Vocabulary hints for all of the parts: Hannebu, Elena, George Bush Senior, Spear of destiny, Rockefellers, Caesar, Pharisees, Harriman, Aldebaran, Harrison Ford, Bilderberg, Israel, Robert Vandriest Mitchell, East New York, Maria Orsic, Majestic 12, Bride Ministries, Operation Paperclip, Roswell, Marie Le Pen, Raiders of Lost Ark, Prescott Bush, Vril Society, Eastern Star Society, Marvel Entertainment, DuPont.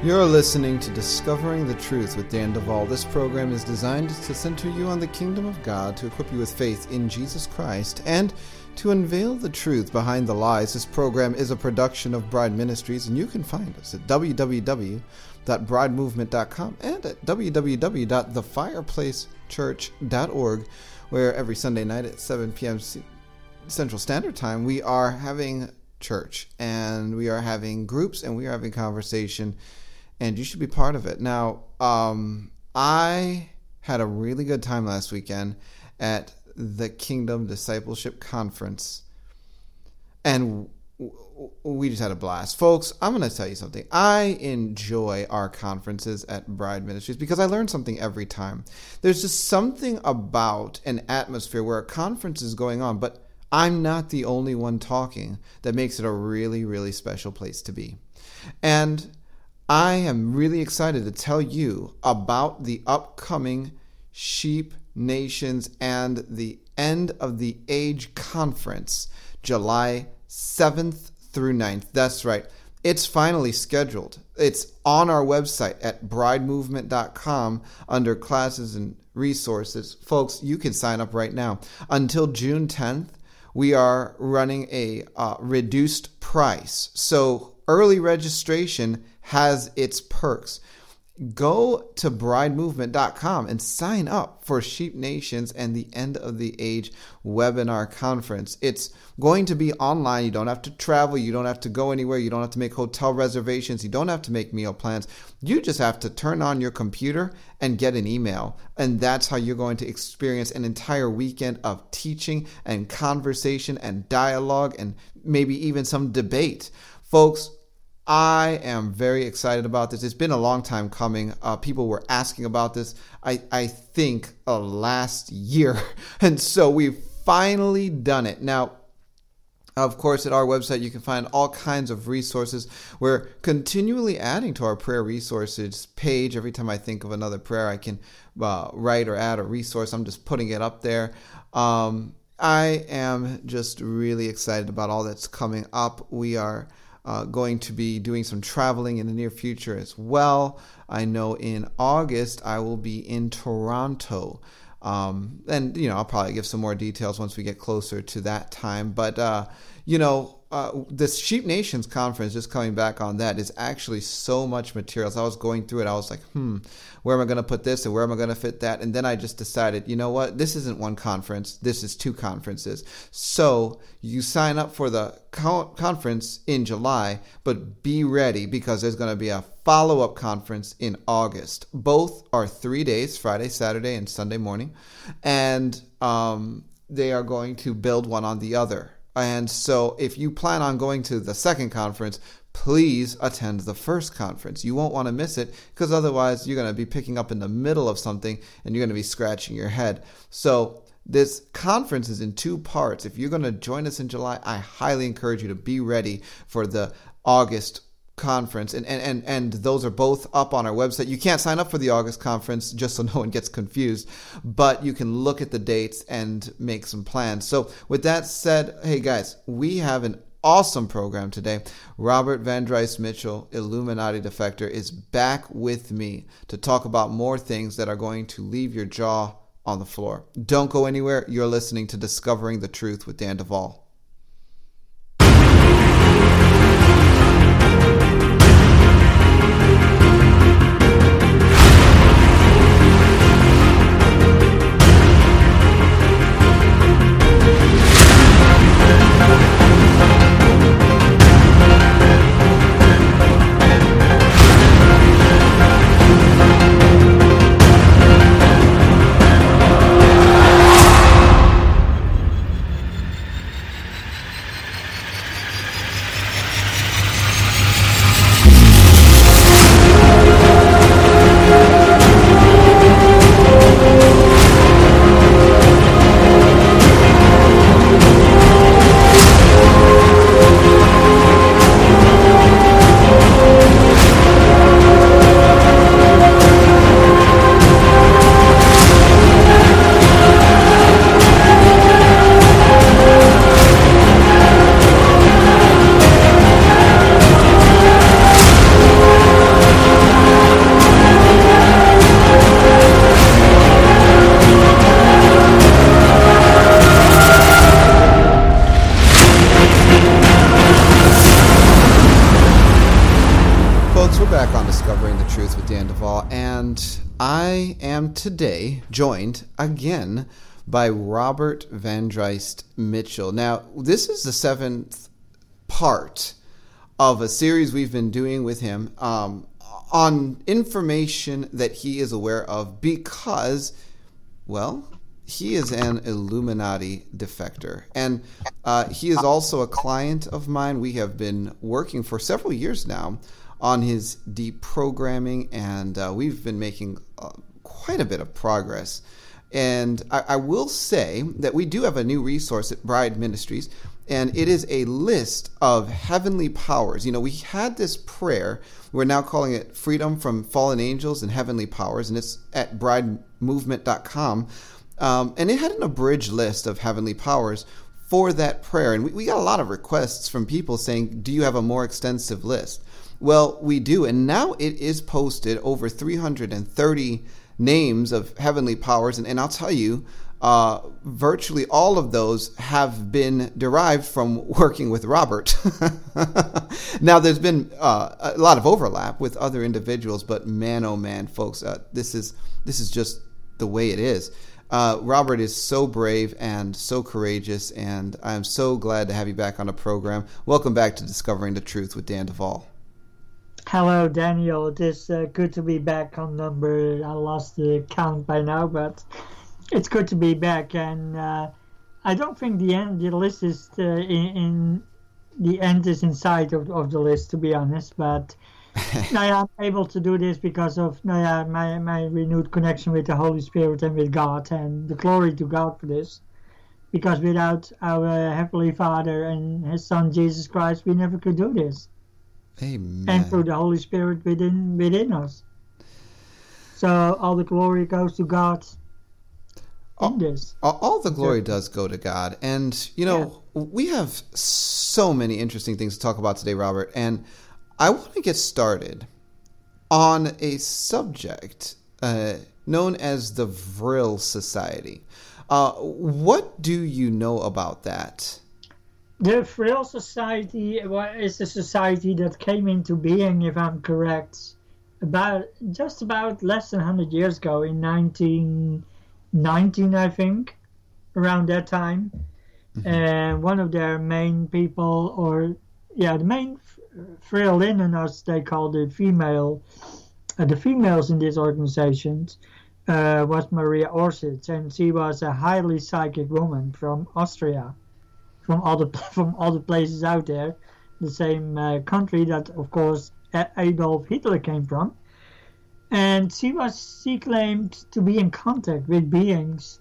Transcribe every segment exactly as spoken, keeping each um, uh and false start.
You're listening to Discovering the Truth with Dan Duval. This program is designed to center you on the kingdom of God, to equip you with faith in Jesus Christ, and to unveil the truth behind the lies. This program is a production of Bride Ministries, and you can find us at w w w dot bride movement dot com and at w w w dot the fireplace church dot org, where every Sunday night at seven p.m. Central Standard Time, we are having church, and we are having groups, and we are having conversation. And you should be part of it. Now, um, I had a really good time last weekend at the Kingdom Discipleship Conference. And w- w- we just had a blast. Folks, I'm going to tell you something. I enjoy our conferences at Bride Ministries because I learn something every time. There's just something about an atmosphere where a conference is going on, but I'm not the only one talking, that makes it a really, really special place to be. And I am really excited to tell you about the upcoming Sheep Nations and the End of the Age Conference, July seventh through ninth. That's right. It's finally scheduled. It's on our website at bride movement dot com under classes and resources. Folks, you can sign up right now. Until June tenth, we are running a uh, reduced price. So early registration has its perks. Go to bride movement dot com and sign up for Sheep Nations and the End of the Age webinar conference. It's going to be online. You don't have to travel. You don't have to go anywhere. You don't have to make hotel reservations. You don't have to make meal plans. You just have to turn on your computer and get an email. And that's how you're going to experience an entire weekend of teaching and conversation and dialogue and maybe even some debate. Folks, I am very excited about this. It's been a long time coming. Uh, people were asking about this, I, I think, uh, last year. And so we've finally done it. Now, of course, at our website, you can find all kinds of resources. We're continually adding to our prayer resources page. Every time I think of another prayer, I can uh, write or add a resource. I'm just putting it up there. Um, I am just really excited about all that's coming up. We are Uh, going to be doing some traveling in the near future as well. I know in August I will be in Toronto. Um, and, you know, I'll probably give some more details once we get closer to that time. But, uh, you know, uh, this Sheep Nations conference, just coming back on that, is actually so much material. As I was going through it, I was like, hmm, where am I going to put this and where am I going to fit that? And then I just decided, you know what? This isn't one conference. This is two conferences. So you sign up for the conference in July, but be ready because there's going to be a follow-up conference in August. Both are three days, Friday, Saturday, and Sunday morning. And um, they are going to build one on the other. And so if you plan on going to the second conference, please attend the first conference. You won't want to miss it, because otherwise you're going to be picking up in the middle of something and you're going to be scratching your head. So this conference is in two parts. If you're going to join us in July, I highly encourage you to be ready for the August conference. And, and, and, and those are both up on our website. You can't sign up for the August conference just so no one gets confused, but you can look at the dates and make some plans. So with that said, hey guys, we have an awesome program today. Robert Vandriest Mitchell, Illuminati defector, is back with me to talk about more things that are going to leave your jaw on the floor. Don't go anywhere. You're listening to Discovering the Truth with Dan Duval. Today, joined again by Robert Vandriest Mitchell. Now, this is the seventh part of a series we've been doing with him um, on information that he is aware of because, well, he is an Illuminati defector. And uh, he is also a client of mine. We have been working for several years now on his deprogramming, and uh, we've been making Uh, quite a bit of progress. And I, I will say that we do have a new resource at Bride Ministries, and it is a list of heavenly powers. You know, we had this prayer, we're now calling it Freedom from Fallen Angels and Heavenly Powers, and it's at Bride Movement dot com. Um, and it had an abridged list of heavenly powers for that prayer. And we, we got a lot of requests from people saying, do you have a more extensive list? Well, we do. And now it is posted over three hundred thirty names of heavenly powers, and, and I'll tell you, uh, virtually all of those have been derived from working with Robert. Now, there's been uh, a lot of overlap with other individuals, but man, oh man, folks, uh, this is this is just the way it is. Uh, Robert is so brave and so courageous, and I'm so glad to have you back on the program. Welcome back to Discovering the Truth with Dan Duval. Hello, Daniel. It is uh, good to be back on number. I lost the count by now, but it's good to be back. And uh, I don't think the end, the list is uh, in, in the end is inside of, of the list, to be honest. But no, yeah, I'm able to do this because of no, yeah, my my renewed connection with the Holy Spirit and with God, and the glory to God for this. Because without our Heavenly Father and His Son Jesus Christ, we never could do this. Amen. And through the Holy Spirit within within us. So all the glory goes to God all, in this. All the glory so, does go to God. And, you know, yeah. we have so many interesting things to talk about today, Robert. And I want to get started on a subject uh, known as the Vril Society. Uh, what do you know about that? The Vril Society is a society that came into being, if I'm correct, about just about less than one hundred years ago, in nineteen nineteen, I think, around that time. And uh, one of their main people, or, yeah, the main Vril in us, they call the female, uh, the females in these organizations, uh, was Maria Orsic, and she was a highly psychic woman from Austria, from all the from all the places out there, the same uh, country that, of course, Adolf Hitler came from. And she was she claimed to be in contact with beings,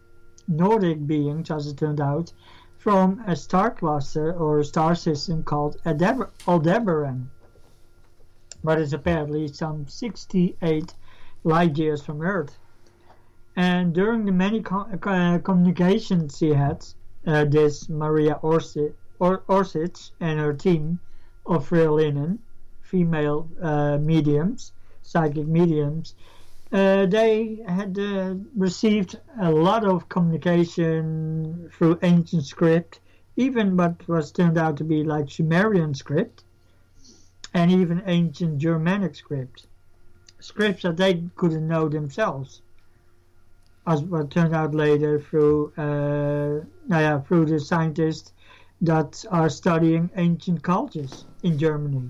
Nordic beings, as it turned out, from a star cluster or a star system called Aldebaran, but it's apparently some sixty-eight light years from Earth. And during the many com- uh, communications she had, uh, this Maria Orsic, or- Orsic and her team of Vril female uh, mediums, psychic mediums, uh, they had uh, received a lot of communication through ancient script, even what was turned out to be like Sumerian script, and even ancient Germanic script, scripts that they couldn't know themselves, as what turned out later through uh, yeah, through the scientists that are studying ancient cultures in Germany.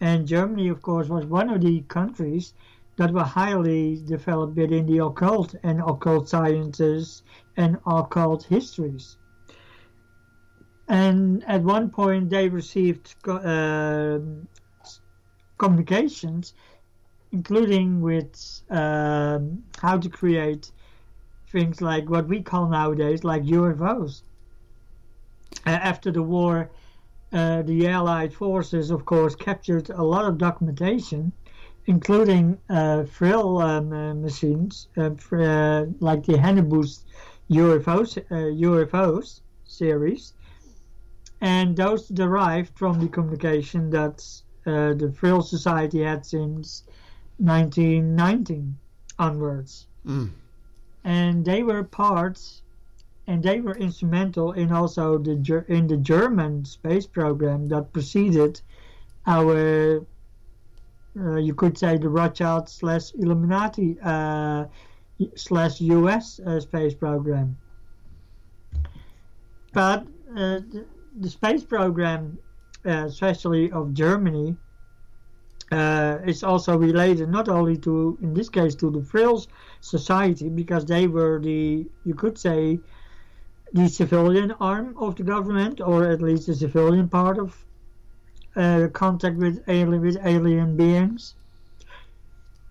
And Germany, of course, was one of the countries that were highly developed within the occult and occult sciences and occult histories. And at one point they received uh, communications, including with um, how to create things like what we call nowadays like U F Os. Uh, after the war, Uh, the Allied forces, of course, captured a lot of documentation, including uh, Vril um, uh, machines, uh, for, uh, like the Hannebu's U F Os, uh, U F Os series, and those derived from the communication that uh, the Vril Society had since nineteen nineteen onwards. Mm. And they were part... And they were instrumental in also the in the German space program that preceded our, uh, you could say, the Rothschild slash Illuminati uh, slash U S uh, space program. But uh, the, the space program, uh, especially of Germany, uh, is also related not only to, in this case, to the Vril Society, because they were the, you could say, the civilian arm of the government, or at least the civilian part of uh, contact with alien, with alien beings,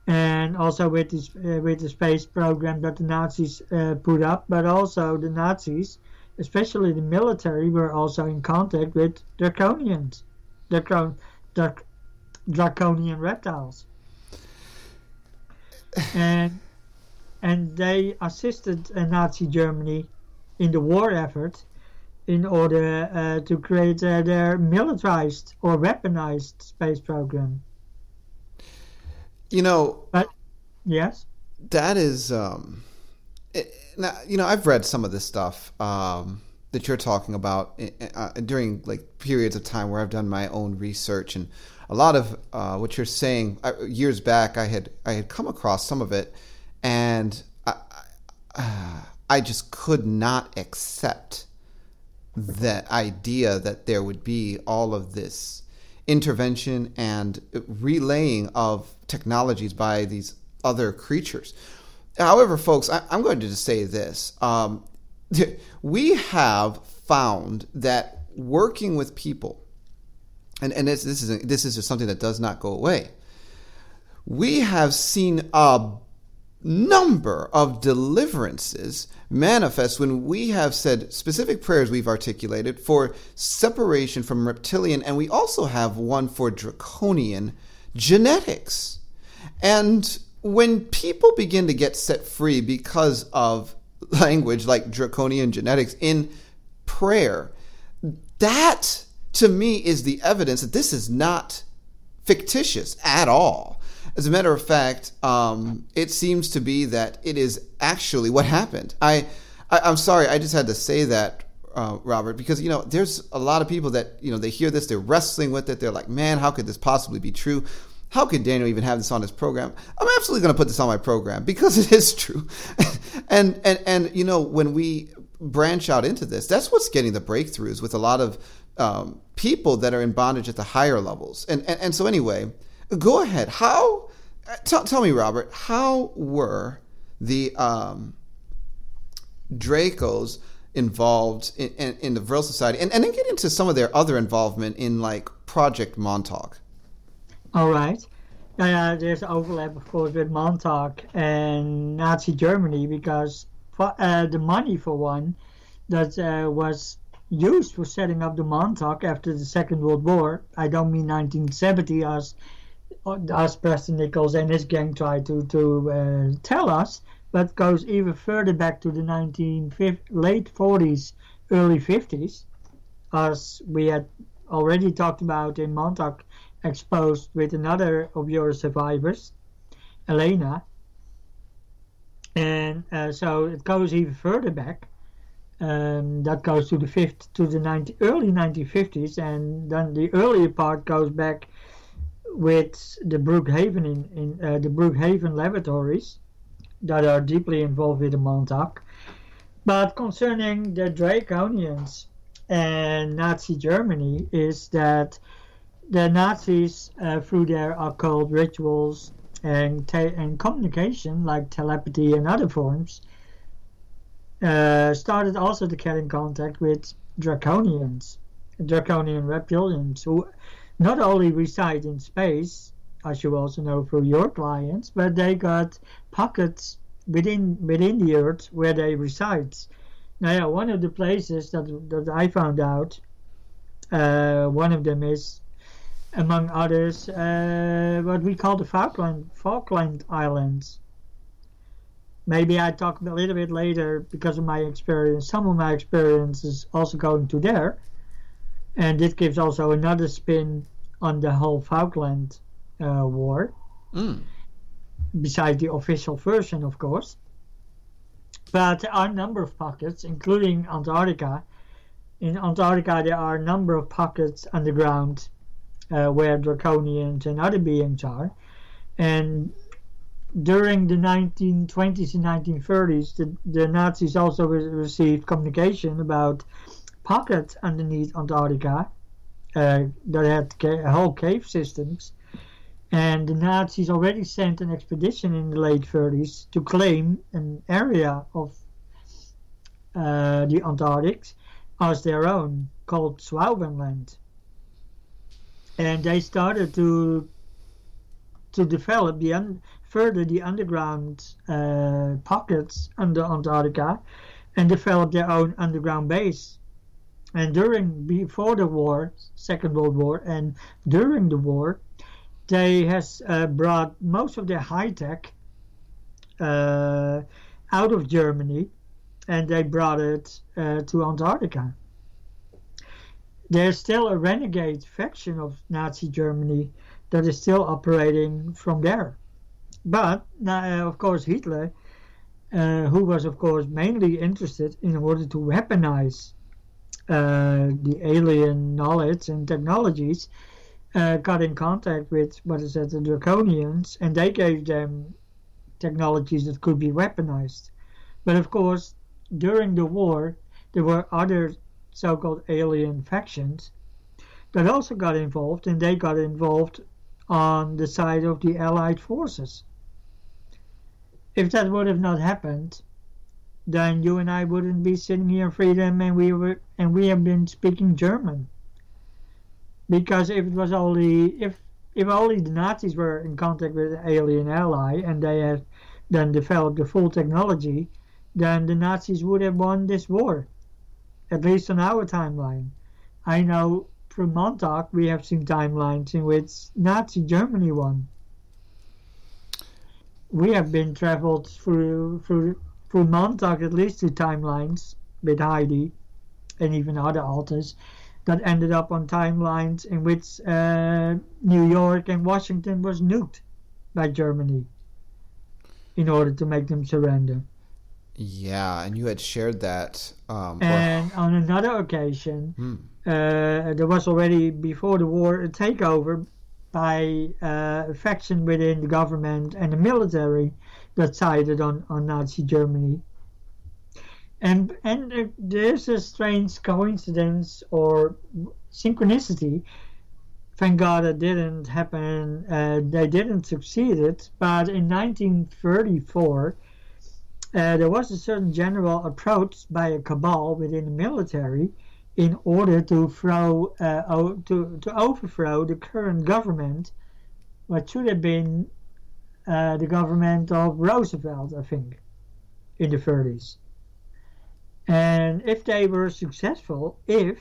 and also with this, uh, with the space program that the Nazis uh, put up. But also the Nazis, especially the military, were also in contact with Draconians, Dracon, Drac, Draconian reptiles, and and they assisted uh, Nazi Germany in the war effort, in order uh, to create uh, their militarized or weaponized space program. You know, but, yes, that is. Um, it, now, you know, I've read some of this stuff um, that you're talking about uh, during like periods of time where I've done my own research, and a lot of uh, what you're saying uh, years back, I had I had come across some of it, and I. I uh, I just could not accept the idea that there would be all of this intervention and relaying of technologies by these other creatures. However, folks, I, I'm going to just say this. Um, we have found that working with people, and, and this, this, is, this is just something that does not go away, we have seen a number of deliverances manifest when we have said specific prayers we've articulated for separation from reptilian, and we also have one for draconian genetics. And when people begin to get set free because of language like draconian genetics in prayer, that to me is the evidence that this is not fictitious at all. As a matter of fact, um, it seems to be that it is actually what happened. I, I, I'm sorry, I just had to say that, uh, Robert, because, you know, there's a lot of people that, you know, they hear this, they're wrestling with it, they're like, man, how could this possibly be true? How could Daniel even have this on his program? I'm absolutely going to put this on my program because it is true. and, and, and, you know, when we branch out into this, that's what's getting the breakthroughs with a lot of um, people that are in bondage at the higher levels. And, and, and so anyway... Go ahead. How? T- tell me, Robert. How were the um, Dracos involved in, in, in the Vril Society, and, and then get into some of their other involvement in, like, Project Montauk. All right. Uh, there's overlap, of course, with Montauk and Nazi Germany, because uh, the money, for one, that uh, was used for setting up the Montauk after the Second World War. I don't mean nineteen seventy, as, as Preston Nichols and his gang tried to, to uh, tell us, but goes even further back to the nineteen fifties, late forties, early fifties, as we had already talked about in Montauk Exposed with another of your survivors, Elena. And uh, so it goes even further back. Um, that goes to the fifth, to the nineteen, early nineteen fifties, and then the earlier part goes back with the Brookhaven in, in uh, the Brookhaven laboratories that are deeply involved with the Montauk. But concerning the Draconians and Nazi Germany is that the Nazis, uh, through their occult rituals and te- and communication, like telepathy and other forms, uh, started also to get in contact with Draconians, Draconian reptilians, who not only reside in space, as you also know through your clients, but they got pockets within within the Earth where they reside. Now, yeah, one of the places that that I found out, uh, one of them is, among others, uh, what we call the Falkland, Falkland Islands. Maybe I talk a little bit later, because of my experience, some of my experience is also going to there. And this gives also another spin on the whole Falkland uh, war, mm. besides the official version, of course. But there are a number of pockets, including Antarctica. In Antarctica, there are a number of pockets underground, Uh, where Draconians and other beings are. And during the nineteen twenties and nineteen thirties, the, the Nazis also re- received communication about pockets underneath Antarctica uh, that had ca- whole cave systems. And the Nazis already sent an expedition in the late thirties to claim an area of uh, the Antarctic as their own, called Schwaubenland. And they started to to develop the un, further the underground uh, pockets under Antarctica, and develop their own underground base. And during before the war, Second World War, and during the war, they has uh, brought most of their high tech uh, out of Germany, and they brought it uh, to Antarctica. There's still a renegade faction of Nazi Germany that is still operating from there. But, uh, of course, Hitler, uh, who was, of course, mainly interested in order to weaponize uh, the alien knowledge and technologies, uh, got in contact with, what is that, the Draconians, and they gave them technologies that could be weaponized. But, of course, during the war, there were other so-called alien factions that also got involved, and they got involved on the side of the Allied forces. If that would have not happened, then you and I wouldn't be sitting here in freedom, and we were, and we have been speaking German. Because if it was only if if only the Nazis were in contact with an alien ally, and they had then developed the full technology, then the Nazis would have won this war. At least on our timeline. I know from Montauk we have seen timelines in which Nazi Germany won. We have been traveled through through through Montauk at least two timelines with Heidi and even other authors that ended up on timelines in which uh, New York and Washington was nuked by Germany in order to make them surrender. Yeah, and you had shared that. Um, and or... on another occasion, hmm. uh, there was already, before the war, a takeover by uh, a faction within the government and the military that sided on, on Nazi Germany. And, and uh, there's a strange coincidence or synchronicity. Thank God it didn't happen. Uh, they didn't succeed it. But in nineteen thirty-four... Uh, there was a certain general approach by a cabal within the military in order to throw, uh, o- to, to overthrow the current government, what should have been uh, the government of Roosevelt, I think, in the thirties. And if they were successful, if,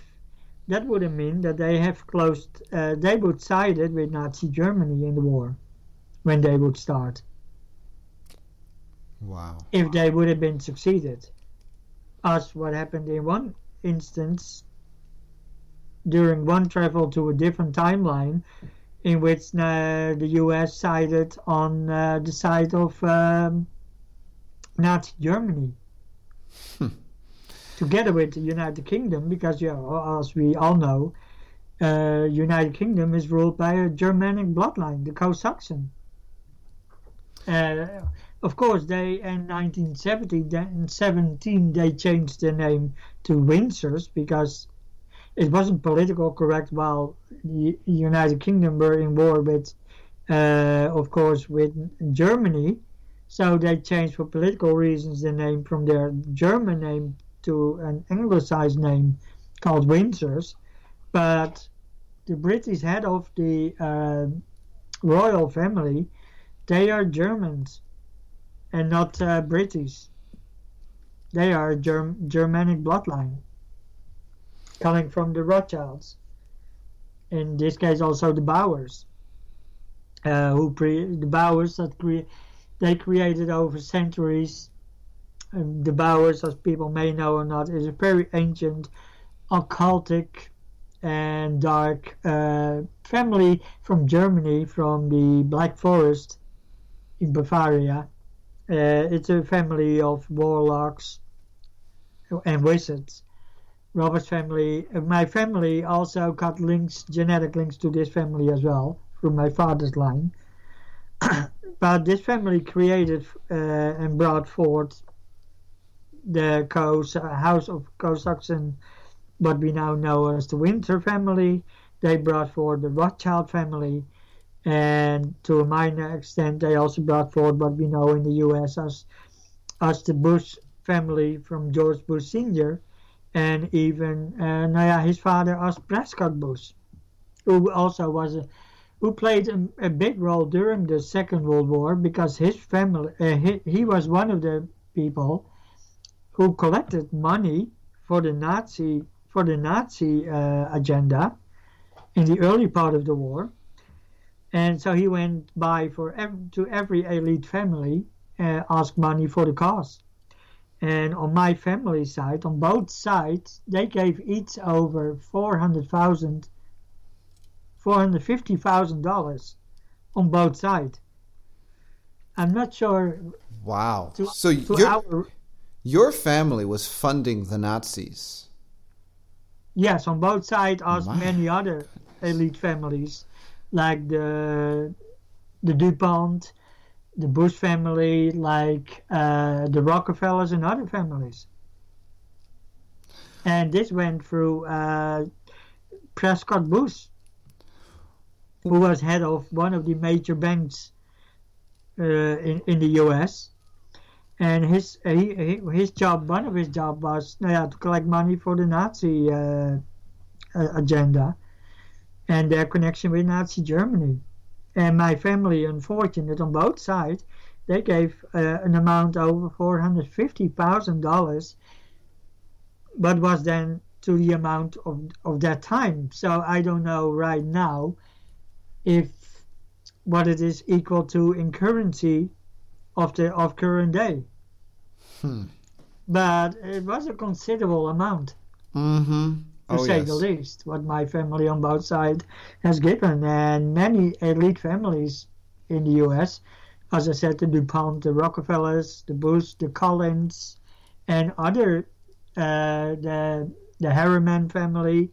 that would have meant that they have closed, uh, they would sided with Nazi Germany in the war when they would start. Wow. If they would have been succeeded, as what happened in one instance during one travel to a different timeline, in which uh, the U S sided on uh, the side of um, Nazi Germany hmm. together with the United Kingdom, because, you know, as we all know, uh, United Kingdom is ruled by a Germanic bloodline, the Anglo-Saxon. Uh, Of course, they in nineteen seventeen they changed the name to Windsors because it wasn't politically correct while the United Kingdom were in war with, uh, of course, with Germany. So they changed for political reasons the name from their German name to an Anglicized name called Windsors. But the British head of the uh, royal family, they are Germans. And not uh, British. They are a Germ- Germanic bloodline, coming from the Rothschilds. In this case, also the Bowers, uh, who pre- the Bowers that cre- they created over centuries. And the Bowers, as people may know or not, is a very ancient, occultic, and dark uh, family from Germany, from the Black Forest in Bavaria. Uh, it's a family of warlocks and wizards. Robert's family, my family also got links, genetic links to this family as well, from my father's line. But this family created uh, and brought forth the Coes, uh, House of Coes-Saxon, what we now know as the Windsor family. They brought forth the Rothschild family. And to a minor extent, they also brought forward what we know in the U S as, as the Bush family from George Bush Senior, and even uh, yeah, his father as Prescott Bush, who also was a, who played a, a big role during the Second World War, because his family uh, he, he was one of the people who collected money for the Nazi for the Nazi uh, agenda in the early part of the war. And so he went by for every, to every elite family, uh, asked money for the cause. And on my family side, on both sides, they gave each over four hundred thousand dollars, four hundred fifty thousand dollars on both sides. I'm not sure. Wow. To, so to your, our, your family was funding the Nazis? Yes, on both sides, as my many other elite families. Like the the DuPont, the Bush family, like uh, the Rockefellers and other families. And this went through uh, Prescott Bush, who was head of one of the major banks uh, in in the U S. And his he, his job, one of his job was uh, to collect money for the Nazi uh, agenda. And their connection with Nazi Germany. And my family, unfortunately, on both sides, they gave uh, an amount over four hundred fifty thousand dollars, but was then to the amount of, of that time. So I don't know right now if what it is equal to in currency of the of current day. Hmm. But it was a considerable amount. Mm-hmm. To oh, say yes. the least, what my family on both sides has given, and many elite families in the U S, as I said, the DuPont, the Rockefellers, the Bush, the Collins, and other, uh, the the Harriman family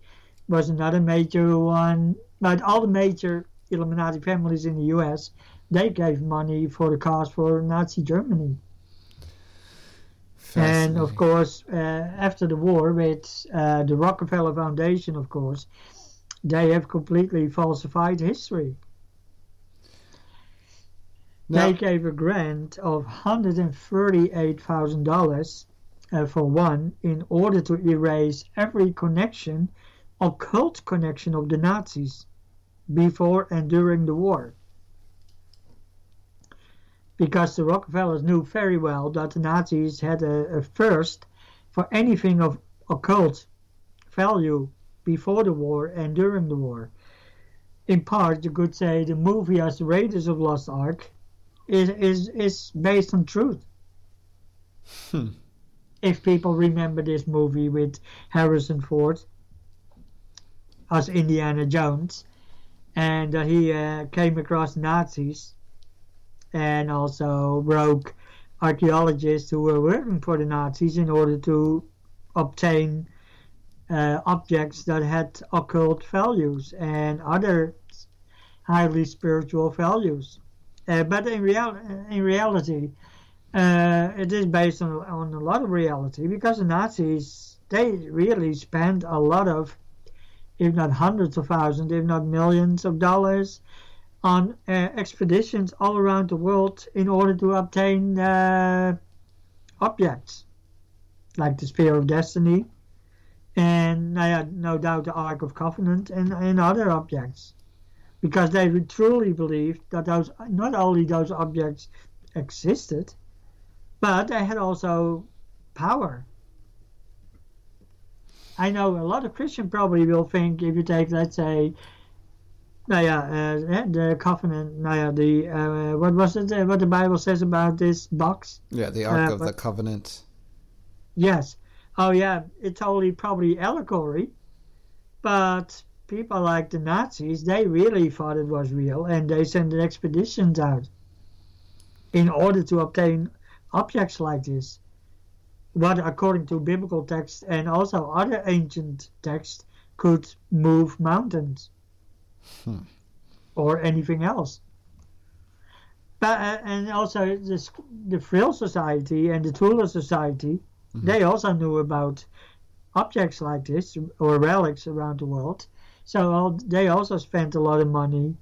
was another major one. But all the major Illuminati families in the U S, they gave money for the cause for Nazi Germany. And, of course, uh, after the war with uh, the Rockefeller Foundation, of course, they have completely falsified history. Now, they gave a grant of one hundred thirty-eight thousand dollars uh, for one in order to erase every connection, occult connection of the Nazis before and during the war. Because the Rockefellers knew very well that the Nazis had a, a thirst for anything of occult value before the war and during the war. In part, you could say the movie as the Raiders of Lost Ark is is, is based on truth. Hmm. If people remember this movie with Harrison Ford as Indiana Jones, and uh, he uh, came across Nazis and also broke archaeologists who were working for the Nazis in order to obtain uh, objects that had occult values and other highly spiritual values. Uh, but in, real- in reality, uh, it is based on, on a lot of reality, because the Nazis, they really spent a lot of, if not hundreds of thousands, if not millions of dollars, on uh, expeditions all around the world in order to obtain uh, objects like the Spear of Destiny and uh, no doubt the Ark of Covenant and, and other objects, because they truly believed that those, not only those objects existed, but they had also power. I know a lot of Christians probably will think, if you take, let's say, Now yeah, uh, the covenant. Now yeah, the uh, what was it? Uh, what the Bible says about this box? Yeah, the Ark uh, of but, the Covenant. Yes. Oh yeah, it's only probably allegory, but people like the Nazis, they really thought it was real, and they sent expeditions out in order to obtain objects like this. What, according to biblical texts and also other ancient texts, could move mountains. Hmm. Or anything else. But uh, and also the the Vril Society and the Tula Society, mm-hmm. they also knew about objects like this or relics around the world. So all, they also spent a lot of money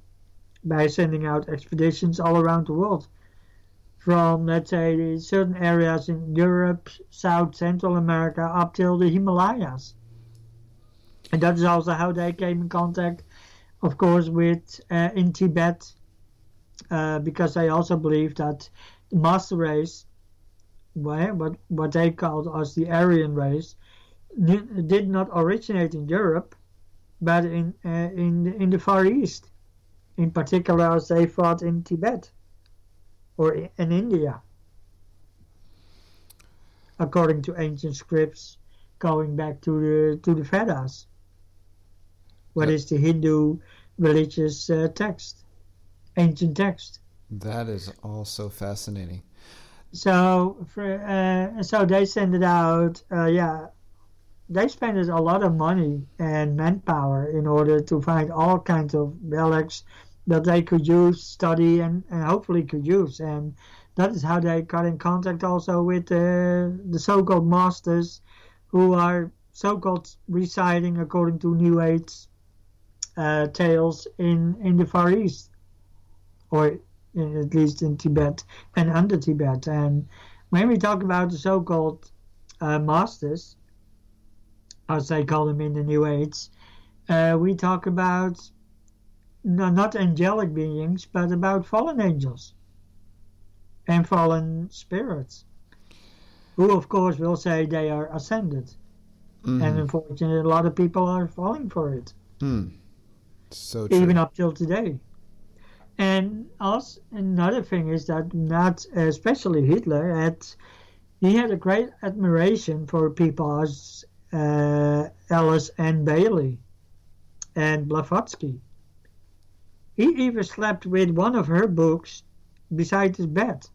by sending out expeditions all around the world, from, let's say, certain areas in Europe, South Central America, up till the Himalayas. And that is also how they came in contact, of course, with uh, in Tibet, uh, because I also believe that the master race, well, what what they called as the Aryan race, n- did not originate in Europe, but in uh, in in the Far East, in particular, as they fought in Tibet, or in, in India, according to ancient scripts going back to the to the Vedas. What is the Hindu religious uh, text, ancient text? That is also fascinating. So, for, uh, so they send it out. Uh, yeah, they spent a lot of money and manpower in order to find all kinds of relics that they could use, study, and, and hopefully could use. And that is how they got in contact also with uh, the so-called masters, who are so-called residing, according to New Age Uh, tales in, in the Far East, or in, at least in Tibet and under Tibet. And when we talk about the so-called uh, masters, as they call them in the New Age, uh, we talk about no, not angelic beings, but about fallen angels and fallen spirits, who of course will say they are ascended. Mm. And unfortunately, a lot of people are falling for it. Mm. So true. Even up till today. And also another thing is that not especially Hitler had he had a great admiration for people as uh, Ellis and Bailey and Blavatsky. He even slept with one of her books beside his bed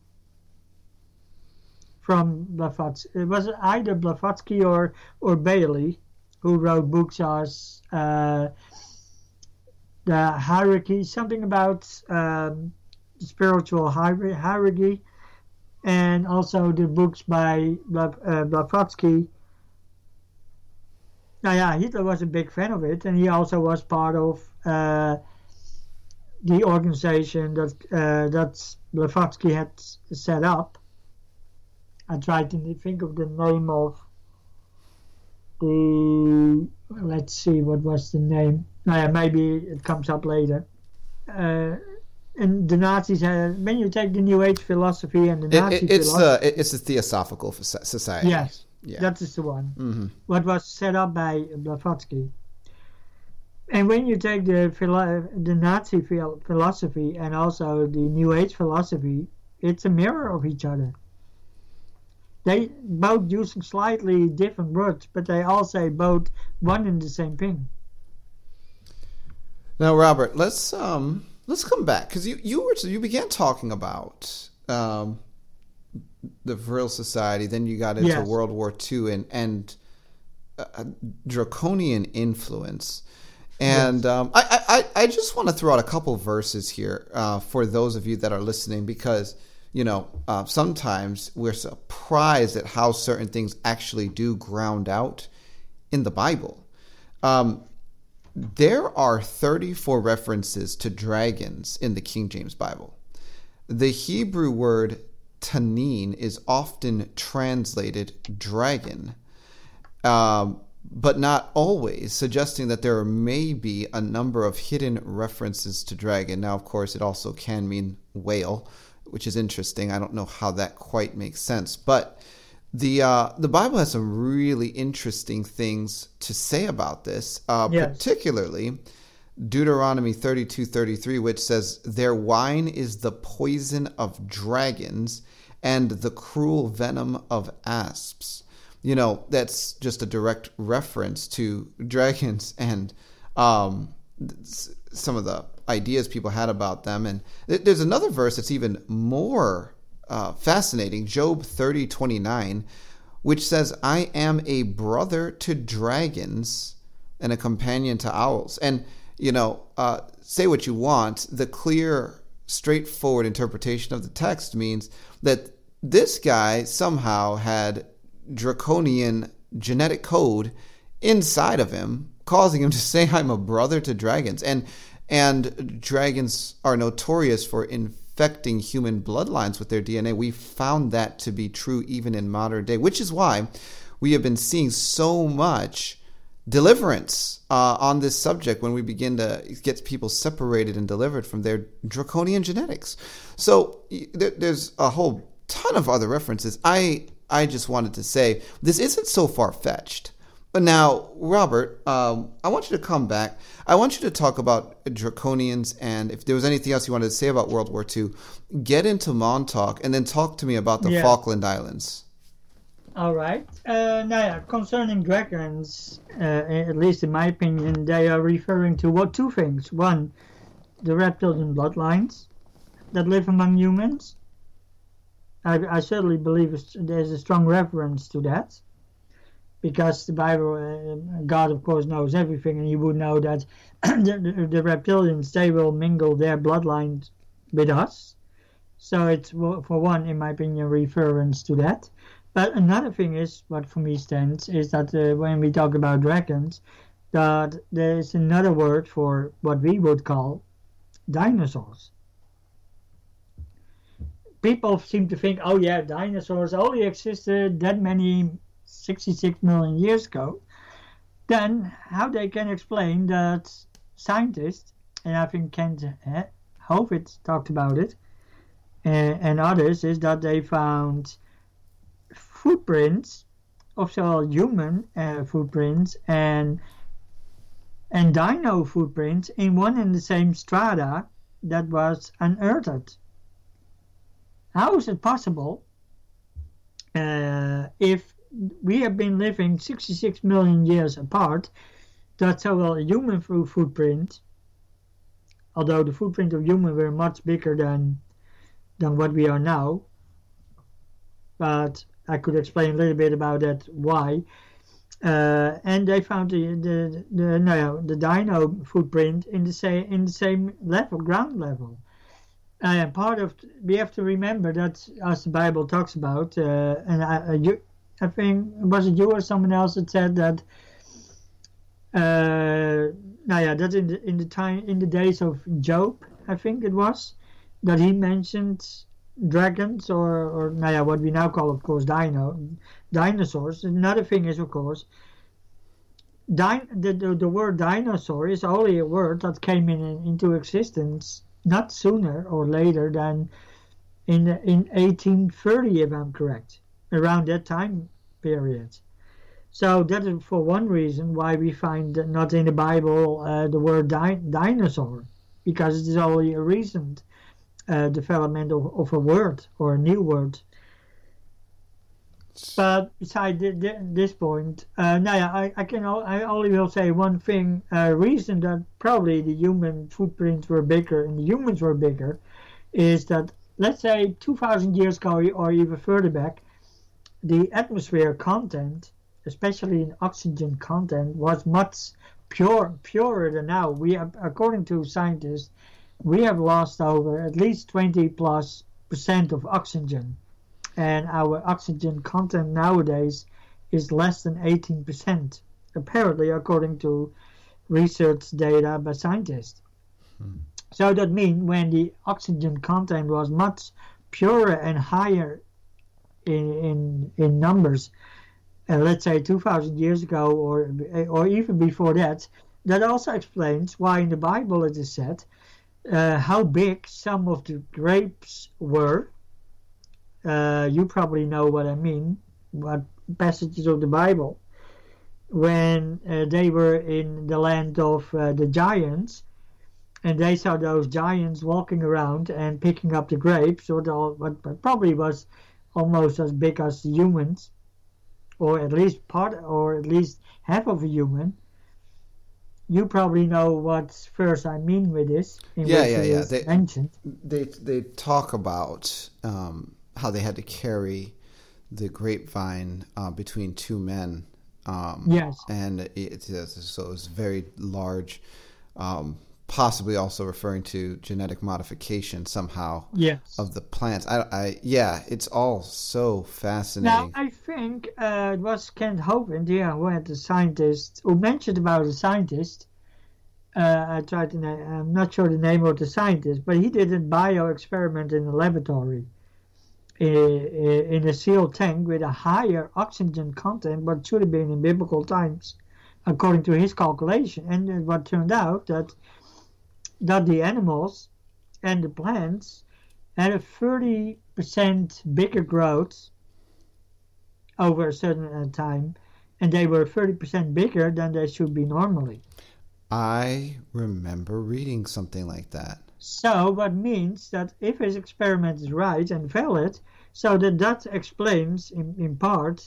from Blavatsky. It was either Blavatsky or, or Bailey, who wrote books as uh, the hierarchy, something about um, spiritual hierarchy, and also the books by Blavatsky. Now, yeah, Hitler was a big fan of it, and he also was part of uh, the organization that uh, that Blavatsky had set up. I tried to think of the name of the. Let's see, what was the name? Oh, yeah, maybe it comes up later. Uh, and the Nazis had. When you take the New Age philosophy and the Nazi it, it, it's philosophy, the it's the Theosophical Society. Yes, yeah. That is the one. Mm-hmm. What was set up by Blavatsky. And when you take the philo- the Nazi phil- philosophy and also the New Age philosophy, it's a mirror of each other. They both use slightly different words, but they all say both one and the same thing. Now, Robert, let's um, let's come back, because you you were you began talking about um, the Vril Society, then you got into yes. World War Two and and uh, draconian influence. And um, I, I, I just want to throw out a couple of verses here uh, for those of you that are listening, because, you know, uh, sometimes we're surprised at how certain things actually do ground out in the Bible. Um, there are thirty-four references to dragons in the King James Bible. The Hebrew word tanin is often translated dragon. Um But not always, suggesting that there may be a number of hidden references to dragon. Now, of course, it also can mean whale, which is interesting. I don't know how that quite makes sense. But the uh, the Bible has some really interesting things to say about this, uh, yes. particularly Deuteronomy thirty-two thirty-three, which says, "Their wine is the poison of dragons and the cruel venom of asps." You know, that's just a direct reference to dragons and um, some of the ideas people had about them. And th- there's another verse that's even more uh, fascinating, Job thirty twenty-nine, which says, "I am a brother to dragons and a companion to owls." And, you know, uh, say what you want, the clear, straightforward interpretation of the text means that this guy somehow had draconian genetic code inside of him, causing him to say, "I'm a brother to dragons." And and dragons are notorious for infecting human bloodlines with their D N A. We found that to be true even in modern day, which is why we have been seeing so much deliverance uh, on this subject when we begin to get people separated and delivered from their draconian genetics. So there, there's a whole ton of other references. I I just wanted to say this isn't so far-fetched. But now, Robert, um, I want you to come back. I want you to talk about draconians, and if there was anything else you wanted to say about World War Two, get into Montauk, and then talk to me about the yeah. Falkland Islands. All right. Uh, now, yeah, concerning dragons, uh, at least in my opinion, they are referring to what two things. One, the reptilian bloodlines that live among humans. I, I certainly believe there's a strong reference to that, because the Bible, uh, God of course knows everything, and you would know that the, the reptilians, they will mingle their bloodlines with us. So it's, for one, in my opinion, reference to that. But another thing is, what for me stands, is that uh, when we talk about dragons, that there is another word for what we would call dinosaurs. People seem to think, oh yeah, dinosaurs only existed that many sixty-six million years ago. Then how they can explain that scientists, and I think Kent eh, Hovitz talked about it, and, and others, is that they found footprints, also human uh, footprints and and dino footprints in one and the same strata that was unearthed. How is it possible uh, if we have been living sixty-six million years apart, that so well a human footprint, although the footprint of humans were much bigger than than what we are now, but I could explain a little bit about that why. Uh, and they found the the the, no, the dino footprint in the same in the same level, ground level. Uh, part of we have to remember that, as the Bible talks about, uh, and I, I, you, I think was it you or someone else that said that? Uh, now, yeah, that in the in the time in the days of Job, I think it was, that he mentioned dragons or, or yeah, what we now call, of course, dino dinosaurs. Another thing is, of course, din- the, the the word dinosaur is only a word that came in into existence not sooner or later than in in eighteen thirty, if I'm correct, around that time period. So that is for one reason why we find not in the Bible uh, the word di- dinosaur, because it is only a recent uh, development of, of a word or a new word. But beside th- th- this point, uh, now yeah, I, I can o- I only will say one thing. A uh, reason that probably the human footprints were bigger and the humans were bigger is that, let's say two thousand years ago or even further back, the atmosphere content, especially in oxygen content, was much pure, purer than now. We have, according to scientists, we have lost over at least twenty plus percent of oxygen. And our oxygen content nowadays is less than eighteen percent, apparently, according to research data by scientists. Hmm. So that means when the oxygen content was much purer and higher in in, in numbers, uh, let's say two thousand years ago or or even before that, that also explains why in the Bible it is said uh, how big some of the grapes were. Uh, you probably know what I mean, what passages of the Bible. When uh, they were in the land of uh, the giants, and they saw those giants walking around and picking up the grapes, or the, what probably was almost as big as humans, or at least part, or at least half of a human. You probably know what verse I mean with this. In yeah, yeah, yeah. They, mentioned. they they talk about um, how they had to carry the grapevine uh, between two men. Um, yes, and it, so it was very large. Um, Possibly also referring to genetic modification somehow yes. of the plants. I, I, yeah, it's all so fascinating. Now, I think uh, it was Kent Hovind yeah, who had the scientist, who mentioned about the scientist. Uh, I tried to name, I'm not sure the name of the scientist, but he did a bio experiment in the laboratory in, in a sealed tank with a higher oxygen content, but should have been in biblical times, according to his calculation. And what turned out that that the animals and the plants had a thirty percent bigger growth over a certain time, and they were thirty percent bigger than they should be normally. I remember reading something like that. So what means that if his experiment is right and valid, so that that explains in, in part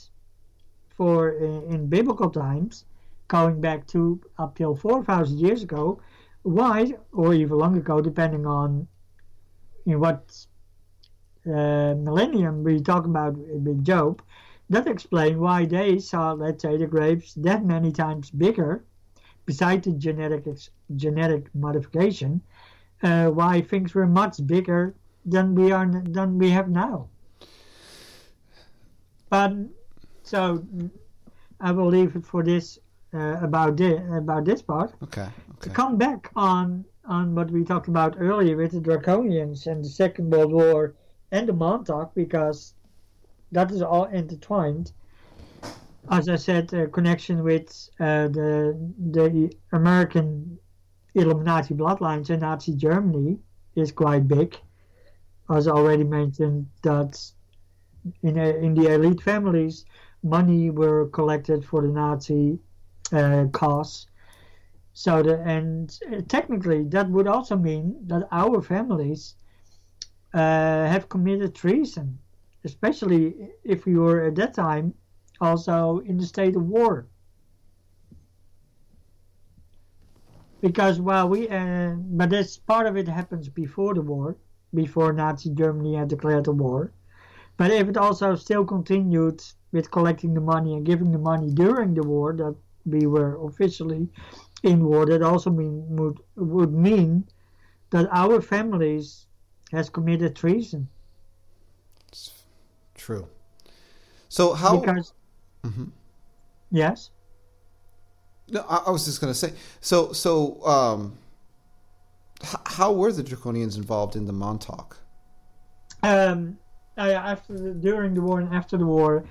for in, in biblical times, going back to up till four thousand years ago, why, or even long ago, depending on in what uh, millennium we talk about with Job, that explains why they saw, let's say, the grapes that many times bigger, besides the genetic genetic modification, uh, why things were much bigger than we are than we have now. But so I will leave it for this. Uh, about this about this part. Okay, okay. To come back on on what we talked about earlier with the Draconians and the Second World War and the Montauk, because that is all intertwined. As I said, uh, connection with uh, the the American Illuminati bloodlines in Nazi Germany is quite big. As already mentioned, that in a, in the elite families, money were collected for the Nazi Uh, cause. So the, and technically that would also mean that our families uh, have committed treason, especially if we were at that time also in the state of war. Because while we, uh, but this part of it happens before the war, before Nazi Germany had declared the war. But if it also still continued with collecting the money and giving the money during the war, that we were officially in war, that also mean, would, would mean that our families has committed treason. It's true. So how... Because... Mm-hmm. Yes? No, I, I was just going to say, so, so um, H- how were the Draconians involved in the Montauk? Um, after the, during the war and after the war,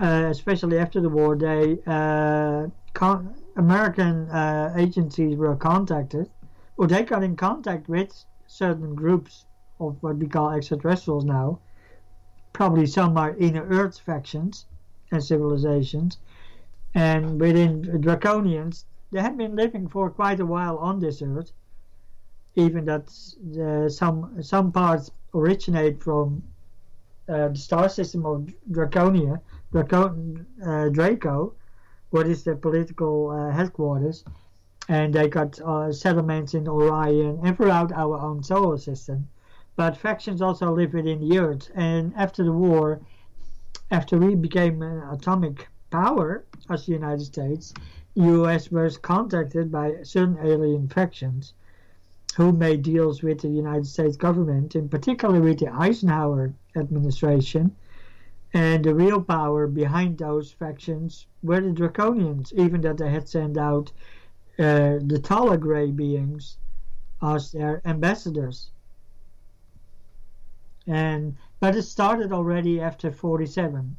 uh, especially after the war, they uh, con- American uh, agencies were contacted, or they got in contact with certain groups of what we call extraterrestrials now. Probably some are inner Earth factions and civilizations, and within Draconians, they had been living for quite a while on this Earth. Even that uh, some some parts originate from uh, the star system of Draconia, Draco, uh, Draco, what is the political uh, headquarters, and they got uh, settlements in Orion and throughout our own solar system. But factions also live within the Earth. And after the war, after we became an atomic power as the United States, the U S was contacted by certain alien factions who made deals with the United States government, in particular with the Eisenhower administration. And the real power behind those factions were the Draconians, even that they had sent out uh, the taller grey beings as their ambassadors. And but it started already after forty-seven,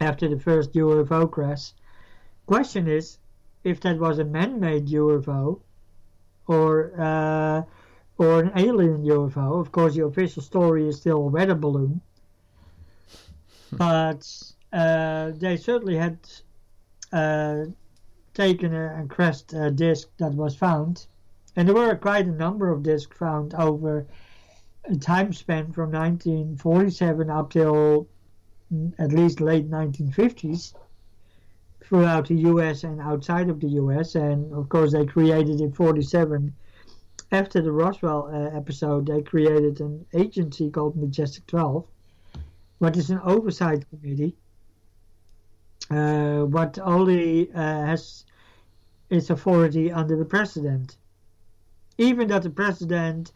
after the first U F O crash. Question is if that was a man-made U F O or uh, or an alien U F O. Of course, the official story is still a weather balloon, but uh, they certainly had uh, taken a, a crashed uh, disc that was found, and there were quite a number of discs found over a time span from nineteen forty-seven up till at least late nineteen fifties throughout the U S and outside of the U S. And of course they created in forty-seven, after the Roswell uh, episode, they created an agency called Majestic twelve, what is an oversight committee, uh, what only uh, has its authority under the president, even that the president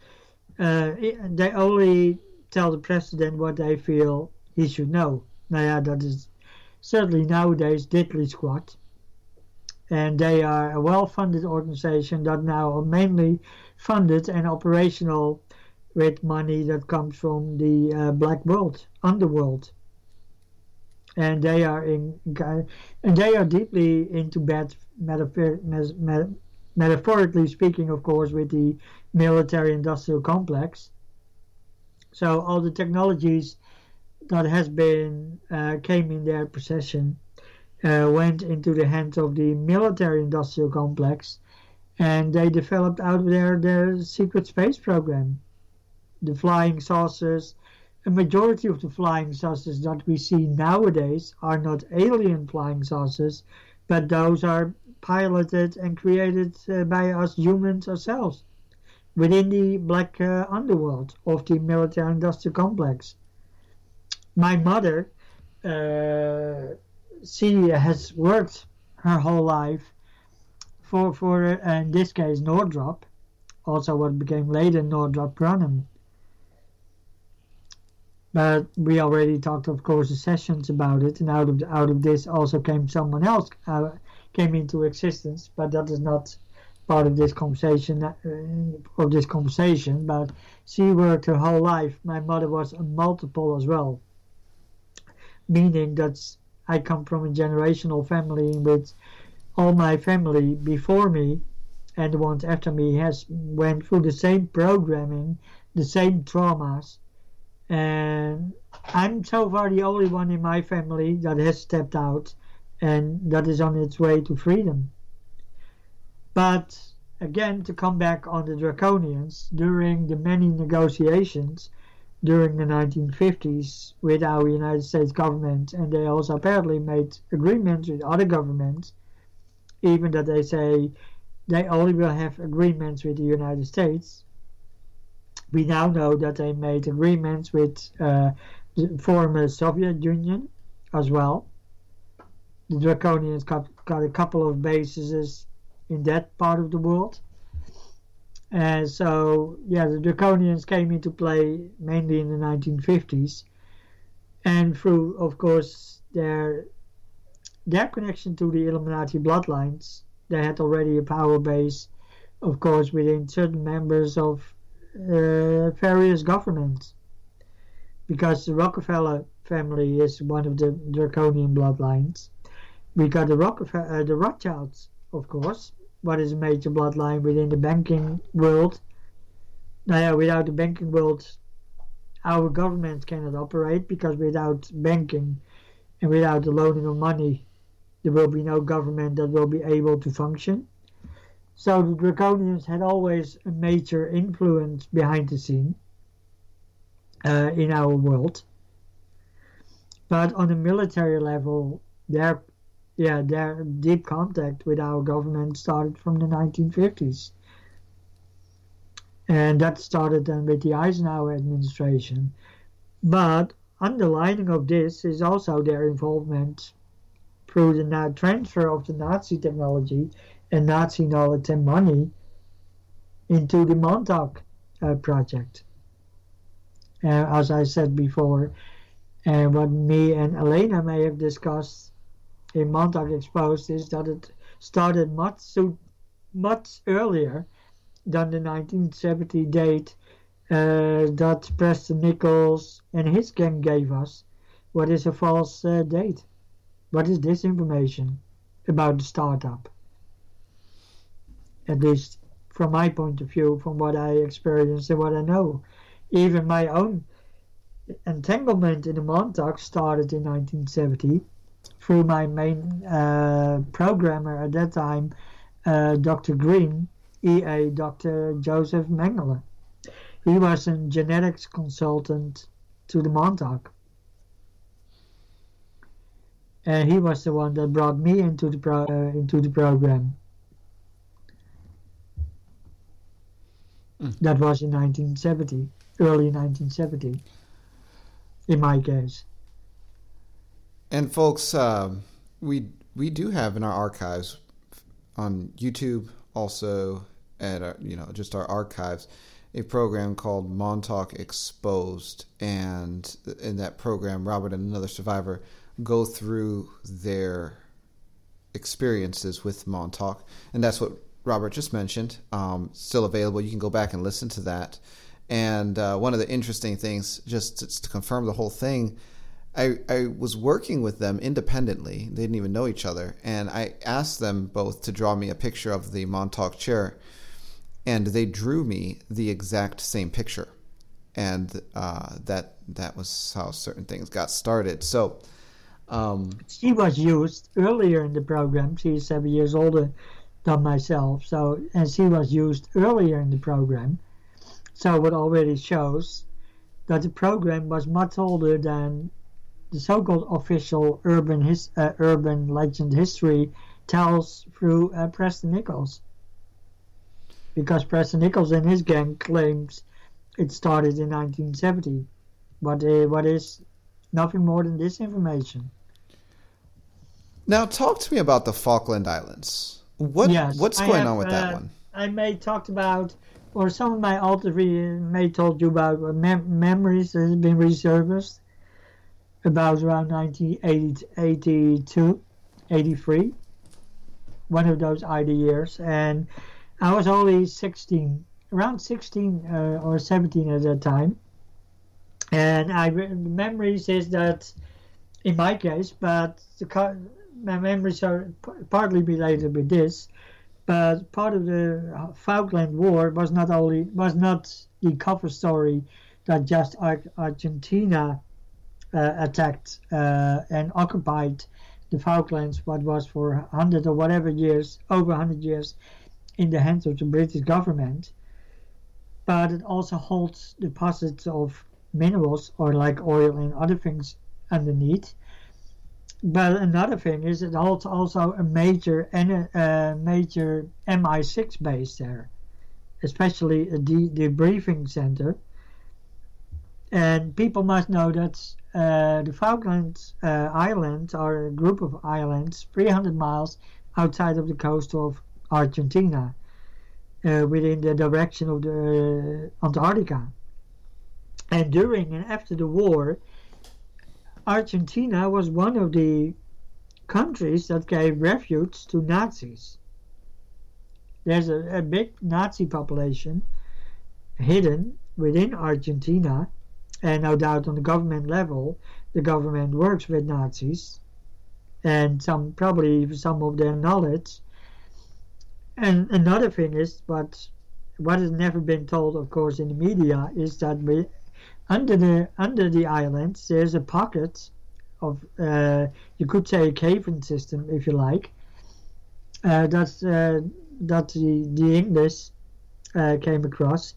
Uh, they only tell the president what they feel he should know. Now, yeah, that is certainly nowadays diddly squat. And they are a well-funded organization that now are mainly funded and operational with money that comes from the uh, black world, underworld. And they are in, and they are deeply into bed, metaphor, metaphor, metaphorically speaking, of course, with the military-industrial complex. So all the technologies that has been uh, came in their possession uh, went into the hands of the military-industrial complex, and they developed out of there their secret space program, the flying saucers. A majority of the flying saucers that we see nowadays are not alien flying saucers, but those are piloted and created uh, by us humans ourselves within the black uh, underworld of the military industrial complex. My mother, uh, she has worked her whole life for, for uh, in this case, Northrop, also what became later Northrop Grumman. But we already talked, of course, in sessions about it, and out of the, out of this also came someone else, uh, came into existence, but that is not part of this conversation. Uh, of this conversation, but she worked her whole life. My mother was a multiple as well, meaning that I come from a generational family in which all my family before me and the ones after me has went through the same programming, the same traumas, and I'm so far the only one in my family that has stepped out and that is on its way to freedom. But again, to come back on the Draconians, during the many negotiations during the nineteen fifties with our United States government, and they also apparently made agreements with other governments, even that they say they only will have agreements with the United States. We now know that they made agreements with uh, the former Soviet Union as well. The Draconians got, got a couple of bases in that part of the world. And so, yeah, the Draconians came into play mainly in the nineteen fifties. And through, of course, their their connection to the Illuminati bloodlines, they had already a power base of course, within certain members of uh, various governments, because the Rockefeller family is one of the draconian bloodlines. We got the Rockefeller, uh, the Rothschilds, of course, what is a major bloodline within the banking world. Now, yeah, without the banking world, our government cannot operate, because without banking and without the loaning of money, there will be no government that will be able to function. So the Draconians had always a major influence behind the scene uh, in our world. But on a military level, their yeah, their deep contact with our government started from the nineteen fifties. And that started then with the Eisenhower administration. But underlining of this is also their involvement through the na- transfer of the Nazi technology and Nazi knowledge and money into the Montauk uh, project. Uh, as I said before, and what me and Elena may have discussed in Montauk Exposed is that it started much, so, much earlier than the nineteen seventy date uh, that Preston Nichols and his gang gave us. What is a false uh, date? What is disinformation about the startup? At least from my point of view, from what I experienced and what I know. Even my own entanglement in the Montauk started in nineteen seventy through my main uh, programmer at that time, uh, Doctor Green, E A Doctor Joseph Mengele. He was a genetics consultant to the Montauk. And he was the one that brought me into the pro- uh, into the program. Mm. That was in nineteen seventy, early nineteen seventy, in my case. And folks, uh, we we do have in our archives on YouTube, also at our, you know, just our archives, a program called Montauk Exposed, and in that program, Robert and another survivor go through their experiences with Montauk, and that's what Robert just mentioned. Um, still available. You can go back and listen to that. And uh, one of the interesting things, just to, to confirm the whole thing, I, I was working with them independently. They didn't even know each other. And I asked them both to draw me a picture of the Montauk chair. And they drew me the exact same picture. And uh, that that was how certain things got started. So um, she was used earlier in the program. She's seven years older than myself. So, and she was used earlier in the program. So what already shows that the program was much older than the so-called official urban his, uh, urban legend history tells through uh, Preston Nichols. Because Preston Nichols and his gang claims it started in nineteen seventy. But uh, what is nothing more than disinformation. Now talk to me about the Falkland Islands. What yes, What's going have, on with uh, that one? I may talked about, or some of my alter may told you about mem- memories that have been resurfaced about around nineteen eighty-two, eighty-three, one of those either years. And I was only sixteen, around sixteen uh, or seventeen at that time. And I the memories is that, in my case, but the, my memories are p- partly related with this, but part of the Falkland War was not only was not the cover story that just Ar- Argentina Uh, attacked uh, and occupied the Falklands, what was for one hundred or whatever years, over one hundred years, in the hands of the British government. But it also holds deposits of minerals, or like oil and other things underneath. But another thing is it holds also a major uh, major M I six base there, especially a de- debriefing center. And people must know that uh, the Falkland uh, Islands are a group of islands three hundred miles outside of the coast of Argentina, uh, within the direction of the uh, Antarctica. And during and after the war, Argentina was one of the countries that gave refuge to Nazis. there's a, a big Nazi population hidden within Argentina, and no doubt on the government level, the government works with Nazis, and some probably some of their knowledge. And another thing is, but what has never been told, of course, in the media, is that we, under the under the islands, there's a pocket of, uh, you could say, a cave-in system, if you like. Uh, that's uh, that the the English uh, came across,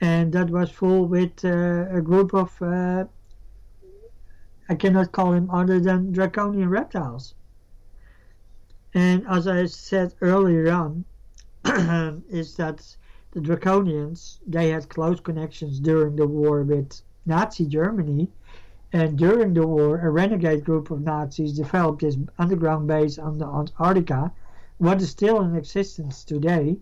and that was full with uh, a group of uh, I cannot call them other than draconian reptiles. And as I said earlier on, is that the Draconians, they had close connections during the war with Nazi Germany, and during the war a renegade group of Nazis developed this underground base on the Antarctica, what is still in existence today.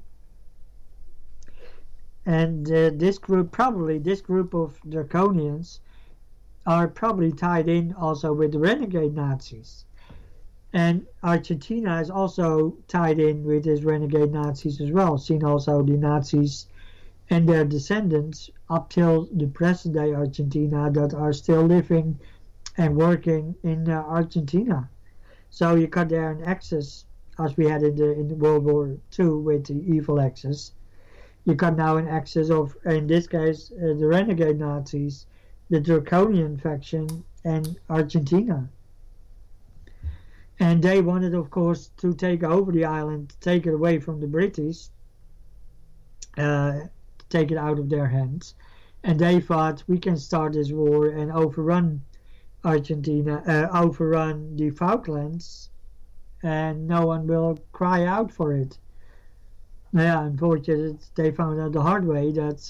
And uh, this group, probably this group of Draconians, are probably tied in also with the renegade Nazis. And Argentina is also tied in with his renegade Nazis as well, seen also the Nazis and their descendants up till the present day Argentina that are still living and working in uh, Argentina. So you got there an axis, as we had in the in World War Two with the evil axis. You got now an axis of, in this case, uh, the renegade Nazis, the Draconian faction, and Argentina. And they wanted, of course, to take over the island, take it away from the British, uh, take it out of their hands. And they thought, we can start this war and overrun Argentina, uh, overrun the Falklands, and no one will cry out for it. Yeah, unfortunately, they found out the hard way that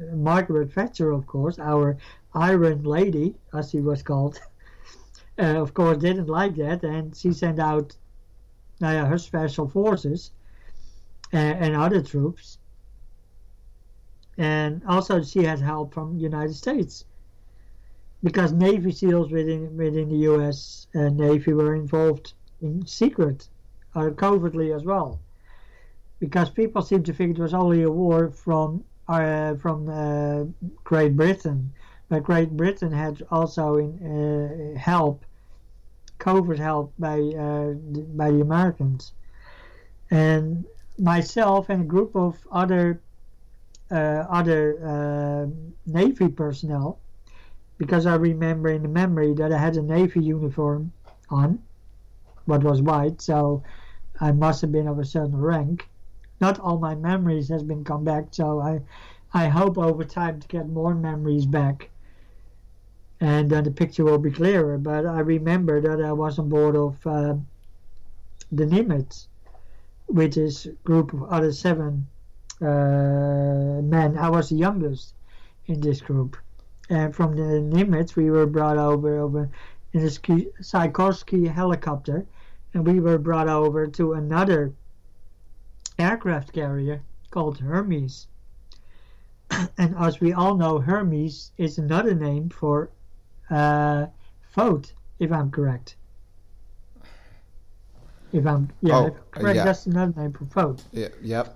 Margaret Thatcher, of course, our Iron Lady, as she was called, Uh, of course, didn't like that, and she sent out uh, her special forces and, and other troops. And also, she had help from the United States, because Navy SEALs within within the U S Uh, Navy were involved in secret or covertly as well, because people seemed to think it was only a war from uh, from uh, Great Britain, but Great Britain had also in, uh, help. Covert help by uh, by the Americans. And myself and a group of other uh, other uh, Navy personnel, because I remember in the memory that I had a Navy uniform on, what was white, so I must have been of a certain rank. Not all my memories has been come back, so I I hope over time to get more memories back. And then the picture will be clearer. But I remember that I was on board of uh, the Nimitz, which is a group of other seven uh, men. I was the youngest in this group. And from the Nimitz, we were brought over, over in a Sikorsky helicopter, and we were brought over to another aircraft carrier called Hermes. And as we all know, Hermes is another name for Uh, vote, if I'm correct. If I'm yeah, oh, if I'm correct, yeah. That's another name for vote. Yeah, yep.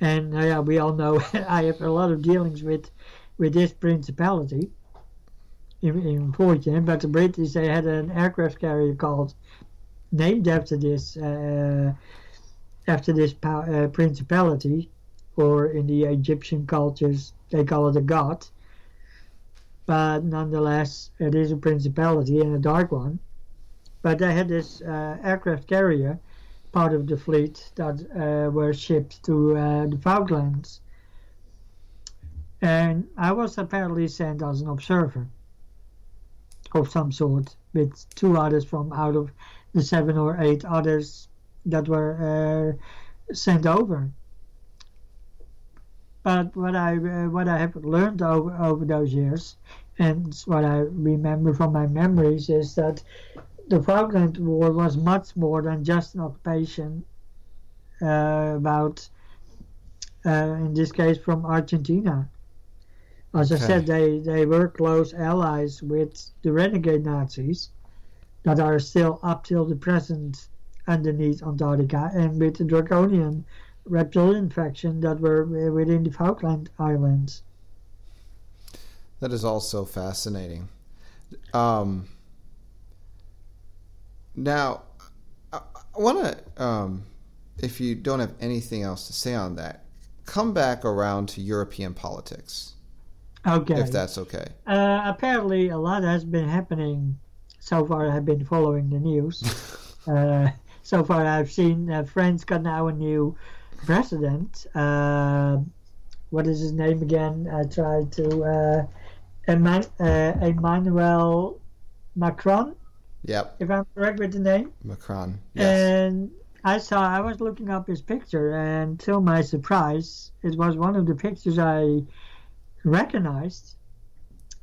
And uh, yeah, we all know I have a lot of dealings with with this principality. In, in fortune, but the British, they had an aircraft carrier called named after this uh, after this uh, principality, or in the Egyptian cultures they call it a god. But nonetheless, it is a principality and a dark one. But they had this uh, aircraft carrier, part of the fleet, that uh, were shipped to uh, the Falklands. And I was apparently sent as an observer of some sort, with two others from out of the seven or eight others that were uh, sent over. But what I uh, what I have learned over, over those years, and what I remember from my memories, is that the Falkland War was much more than just an occupation uh, about, uh, in this case, from Argentina. As okay. I said, they, they were close allies with the renegade Nazis that are still up till the present underneath Antarctica, and with the Draconian reptilian faction that were within the Falkland Islands. That is also fascinating. Um, now, I, I want to, um, if you don't have anything else to say on that, come back around to European politics. Okay. If that's okay. Uh, apparently, a lot has been happening. So far, I've been following the news. uh, so far, I've seen uh, France got now a new president. Uh, what is his name again? I tried to... Uh, Eman- uh, Emmanuel Macron. Yep. If I'm correct with the name. Macron, yes. And I saw, I was looking up his picture, and to my surprise, it was one of the pictures I recognized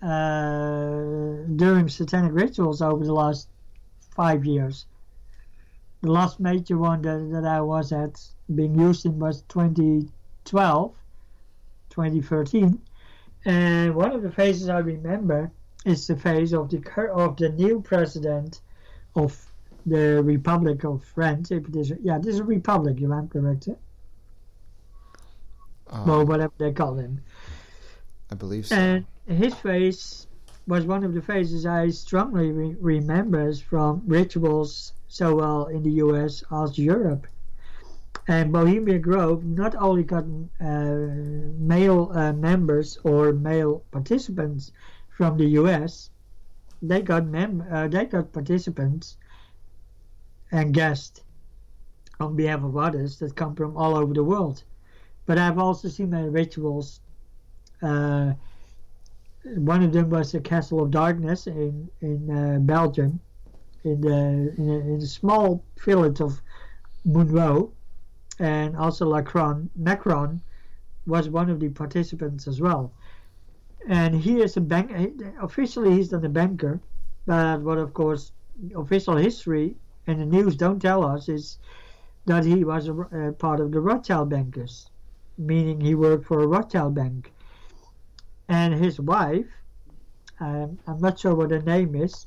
uh, during satanic rituals over the last five years. The last major one that, that I was at being used in was twenty twelve, twenty thirteen. And one of the faces I remember is the face of the of the new president of the Republic of France. If it is, yeah, this is a republic, if I'm correct. Um, well, whatever they call him. I believe so. And his face was one of the faces I strongly re- remember from rituals so well in the U S as Europe. And Bohemia Grove not only got uh, male uh, members or male participants from the U S, they got mem- uh, they got participants and guests on behalf of others that come from all over the world. But I've also seen many rituals. Uh, one of them was the Castle of Darkness in in uh, Belgium, in the in a, in a small village of Monroe. And also Macron, Macron was one of the participants as well. And he is a bank. Officially, he's not a banker, but what, of course, official history and the news don't tell us is that he was a, a part of the Rothschild bankers, meaning he worked for a Rothschild bank. And his wife, um, I'm not sure what her name is,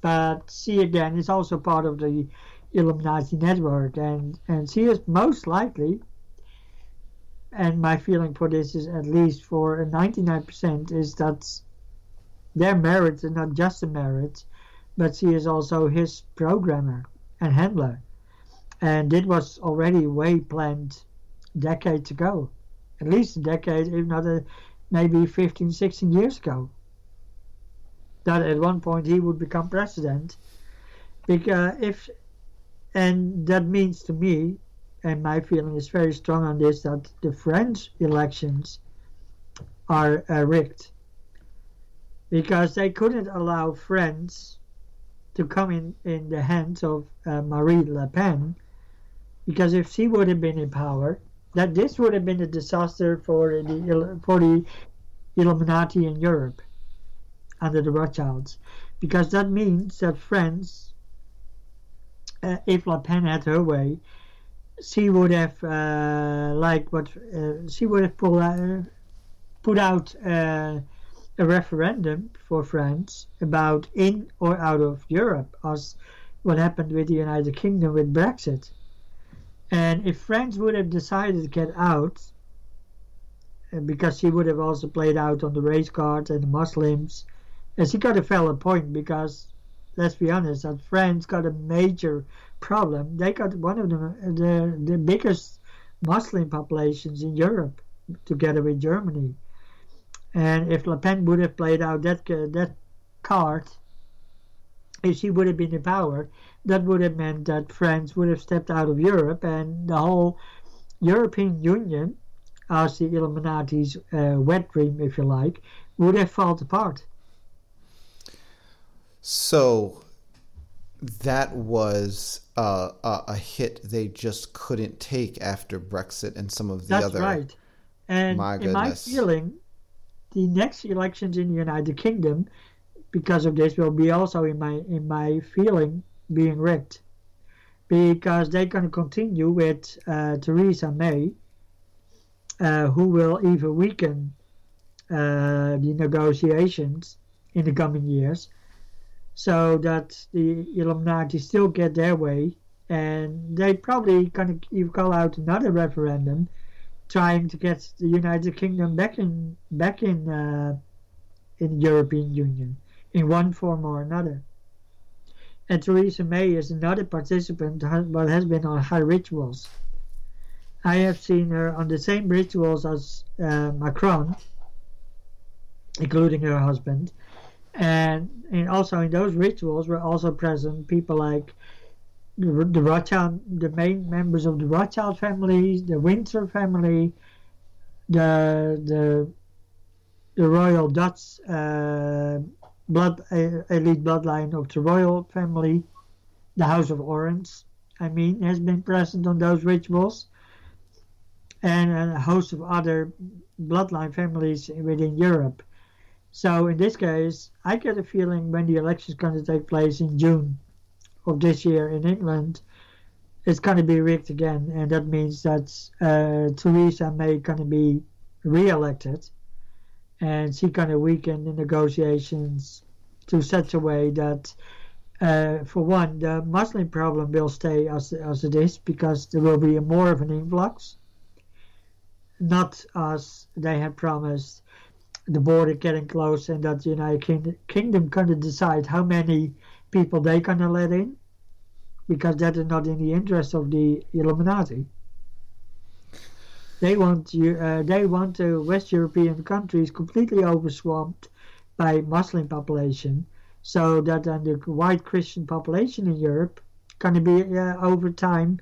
but she again is also part of the Illuminati network, and and she is most likely, and my feeling for this is at least for ninety-nine percent is that their marriage is not just a marriage, but she is also his programmer and handler, and it was already way planned decades ago, at least a decade, if not a, maybe fifteen, sixteen years ago, that at one point he would become president, because if And that means to me, and my feeling is very strong on this, that the French elections are uh, rigged. Because they couldn't allow France to come in, in the hands of uh, Marie Le Pen. Because if she would have been in power, that this would have been a disaster for the, for the Illuminati in Europe under the Rothschilds. Because that means that France... Uh, if Le Pen had her way, she would have uh, like what uh, she would have pull, uh, put out uh, a referendum for France about in or out of Europe, as what happened with the United Kingdom with Brexit. And if France would have decided to get out, uh, because she would have also played out on the race card and the Muslims, and she got a valid point because. Let's be honest, that France got a major problem. They got one of the, the the biggest Muslim populations in Europe, together with Germany. And if Le Pen would have played out that that card, if she would have been in power, that would have meant that France would have stepped out of Europe, and the whole European Union, as the Illuminati's uh, wet dream, if you like, would have fallen apart. So that was uh, a, a hit they just couldn't take after Brexit and some of the That's other... That's right. And my in my feeling, the next elections in the United Kingdom, because of this, will be also, in my in my feeling, being rigged. Because they're going to continue with uh, Theresa May, uh, who will even weaken uh, the negotiations in the coming years. So that the Illuminati still get their way And they probably going to call out another referendum, trying to get the United Kingdom back in back in uh, in the European Union in one form or another. And Theresa May is another participant, but has been on her rituals. I have seen her on the same rituals as uh, Macron, including her husband, and and also in those rituals were also present people like the, the Rothschild, the main members of the Rothschild family, the Windsor family, the the the Royal Dutch uh, blood uh, elite bloodline of the royal family, the House of Orange. I mean, has been present on those rituals. And a host of other bloodline families within Europe. So in this case, I get a feeling when the election is going to take place in June of this year in England, it's going to be rigged again, and that means that uh, Theresa May going to be re-elected, and she's going to weaken the negotiations to such a way that, uh, for one, the Muslim problem will stay as as it is, because there will be a more of an influx. Not as they had promised, the border getting close, and that the United Kingdom, Kingdom kind of decide how many people they kind of let in, because that is not in the interest of the Illuminati. They want you. Uh, they want the West European countries completely overswamped by Muslim population, so that then the white Christian population in Europe can be uh, over time.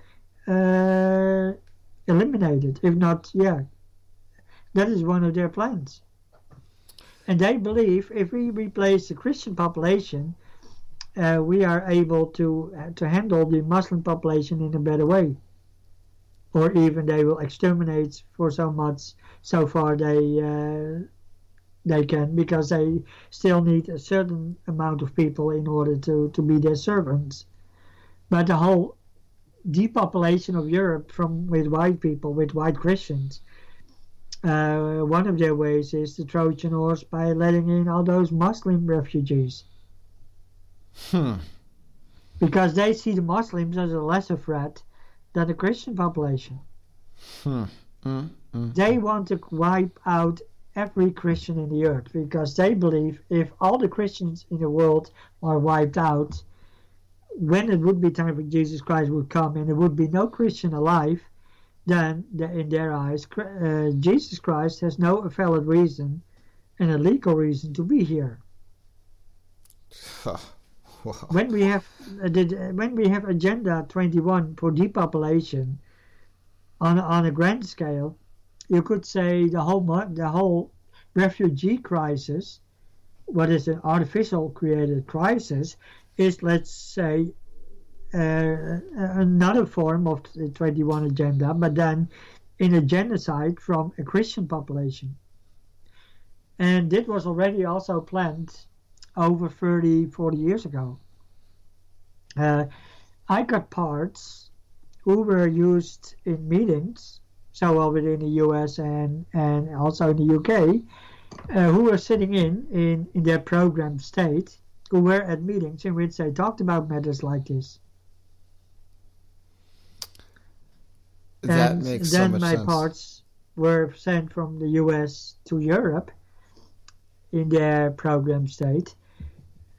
Uh, eliminated, if not, yeah. That is one of their plans. And they believe if we replace the Christian population, uh, we are able to uh, to handle the Muslim population in a better way. Or even they will exterminate for so much, so far they uh, they can, because they still need a certain amount of people in order to, to be their servants. But the whole depopulation of Europe from with white people, with white Christians. Uh, one of their ways is the Trojan horse by letting in all those Muslim refugees. Hmm. Because they see the Muslims as a lesser threat than the Christian population. Hmm. Mm, mm. They want to wipe out every Christian in the earth, because they believe if all the Christians in the world are wiped out, when it would be time for Jesus Christ would come and there would be no Christian alive, then the, in their eyes, uh, Jesus Christ has no valid reason and a legal reason to be here. Huh. Wow. When we have uh, did, uh, when we have Agenda twenty-one for depopulation on on a grand scale, you could say the whole the whole refugee crisis, what is an artificial created crisis, is, let's say, uh, another form of the twenty-one agenda, but then in a genocide from a Christian population. And it was already also planned over thirty, forty years ago. Uh, I got parts who were used in meetings, so well within the U S and, and also in the U K, uh, who were sitting in, in, in their programmed state, who were at meetings in which they talked about matters like this. That and makes so much sense. Then my parts were sent from the U S to Europe in their program state.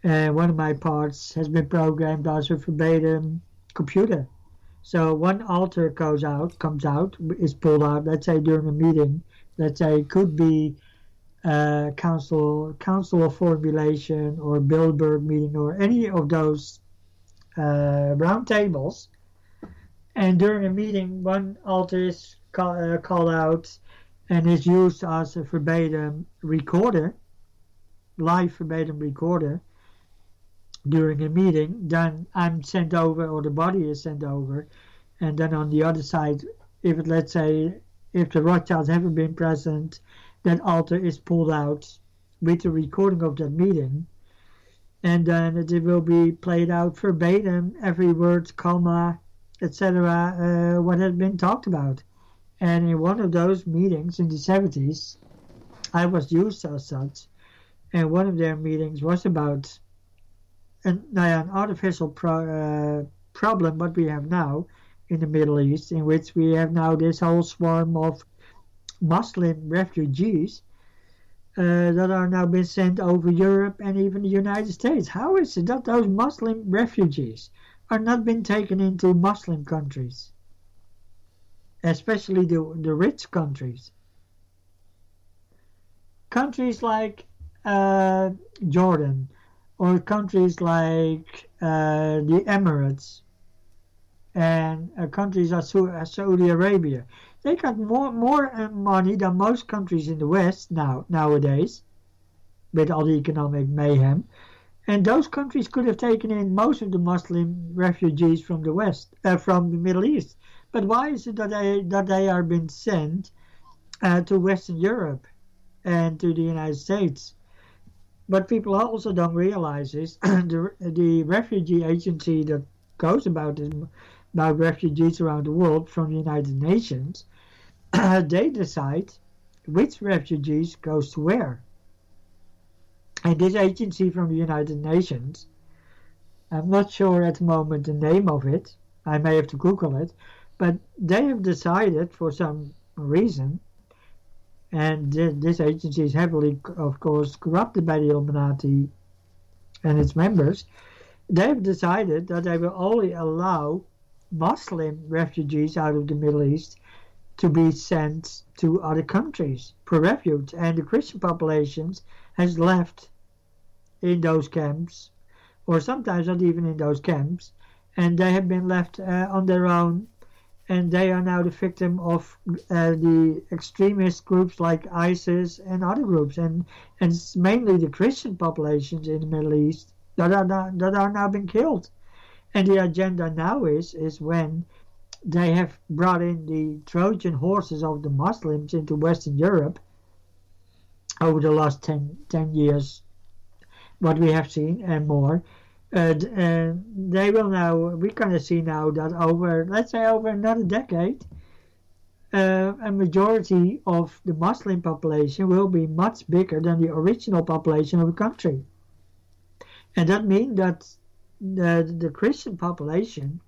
And one of my parts has been programmed as a verbatim computer. So one alter goes out, comes out, is pulled out, let's say during a meeting, let's say it could be Uh, Council Council of Formulation or Bilderberg meeting or any of those uh, round tables. And during a meeting, one altar is called uh, call out and is used as a verbatim recorder, live verbatim recorder during a meeting. Then I'm sent over, or the body is sent over. And then on the other side, if it, let's say, if the Rothschilds haven't been present, that altar is pulled out with the recording of that meeting, and then it will be played out verbatim, every word, comma, et cetera, uh, what had been talked about. And in one of those meetings in the seventies, I was used as such, and one of their meetings was about an, an artificial pro, uh, problem what we have now in the Middle East, in which we have now this whole swarm of Muslim refugees uh, that are now being sent over Europe and even the United States. How is it that those Muslim refugees are not being taken into Muslim countries, especially the, the rich countries? Countries like uh, Jordan, or countries like uh, the Emirates, and uh, countries like Saudi Arabia. They got more more money than most countries in the West now nowadays, with all the economic mayhem. And those countries could have taken in most of the Muslim refugees from the West, uh, from the Middle East. But why is it that they that they are being sent uh, to Western Europe and to the United States? But people also don't realize is the the refugee agency that goes about this, about refugees around the world from the United Nations, uh, they decide which refugees goes to where. And this agency from the United Nations, I'm not sure at the moment the name of it, I may have to Google it, but they have decided for some reason, and th- this agency is heavily, of course, corrupted by the Illuminati and its members, they've decided that they will only allow Muslim refugees out of the Middle East to be sent to other countries for refuge. And the Christian populations has left in those camps, or sometimes not even in those camps, and they have been left uh, on their own, and they are now the victim of uh, the extremist groups like ISIS and other groups, and, and it's mainly the Christian populations in the Middle East that are now, that are now being killed. And the agenda now is, is when they have brought in the Trojan horses of the Muslims into Western Europe over the last ten years, what we have seen and more, uh, and they will now, we kind of see now that over, let's say over another decade, uh, a majority of the Muslim population will be much bigger than the original population of the country. And that means that the, the Christian population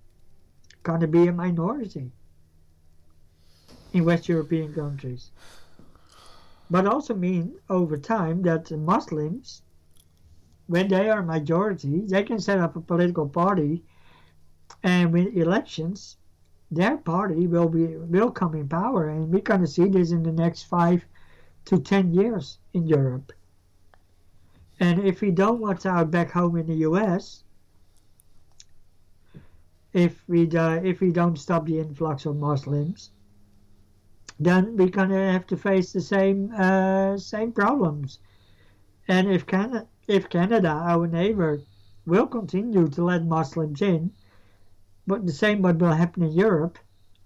going to be a minority in West European countries. But also mean over time that Muslims, when they are a majority, they can set up a political party, and with elections, their party will be will come in power. And we're going to see this in the next five to ten years in Europe. And if we don't watch out back home in the U S, if we uh, if we don't stop the influx of Muslims, then we're going to have to face the same uh, same problems. And if Canada, if Canada, our neighbor, will continue to let Muslims in, but the same what will happen in Europe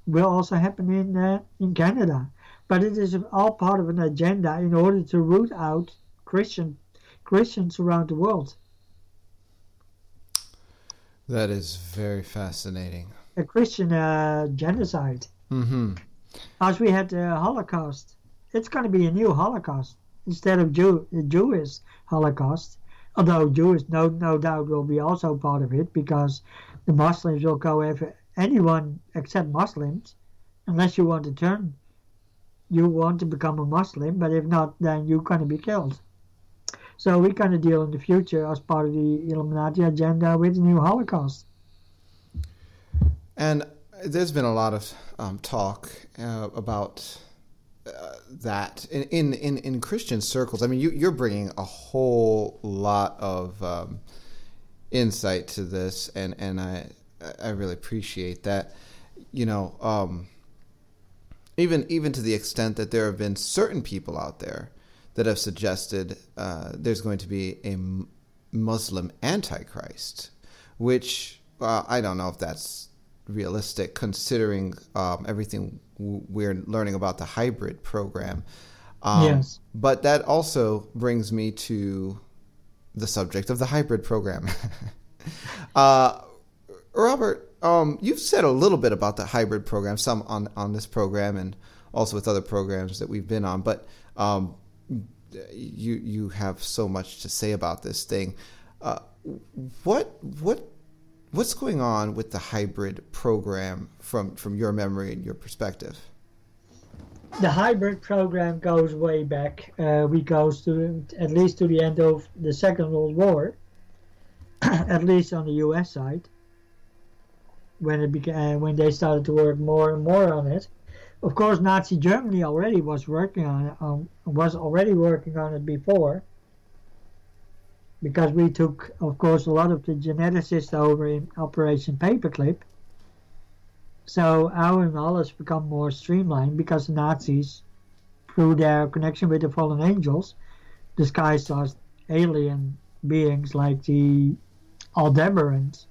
will also happen in uh, in Canada. But it is all part of an agenda in order to root out Christian Christians around the world. That is very fascinating. A Christian uh, genocide. Mm-hmm. As we had the Holocaust, it's going to be a new Holocaust instead of Jew, the Jewish Holocaust. Although Jewish, no, no doubt, will be also part of it, because the Muslims will go after anyone except Muslims, unless you want to turn, you want to become a Muslim. But if not, then you're going to be killed. So we're going to deal in the future as part of the Illuminati agenda with the new Holocaust. And there's been a lot of um, talk uh, about uh, that in, in, in, in Christian circles. I mean, you, you're bringing a whole lot of um, insight to this, and, and I I really appreciate that. You know, um, even even to the extent that there have been certain people out there that have suggested uh, there's going to be a Muslim antichrist, which uh, I don't know if that's realistic, considering um, everything w- we're learning about the hybrid program. Um, yes. But that also brings me to the subject of the hybrid program. uh, Robert, um, you've said a little bit about the hybrid program, some on, on this program and also with other programs that we've been on, but um, you you have so much to say about this thing. Uh, what what What's going on with the hybrid program from, from your memory and your perspective? The hybrid program goes way back. Uh, we go to at least to the end of the Second World War, at least on the U S side, when it began, when they started to work more and more on it. Of course, Nazi Germany already was working on it, um, was already working on it before. Because we took, of course, a lot of the geneticists over in Operation Paperclip. So our knowledge become more streamlined because the Nazis, through their connection with the fallen angels, disguised as alien beings like the Aldebarans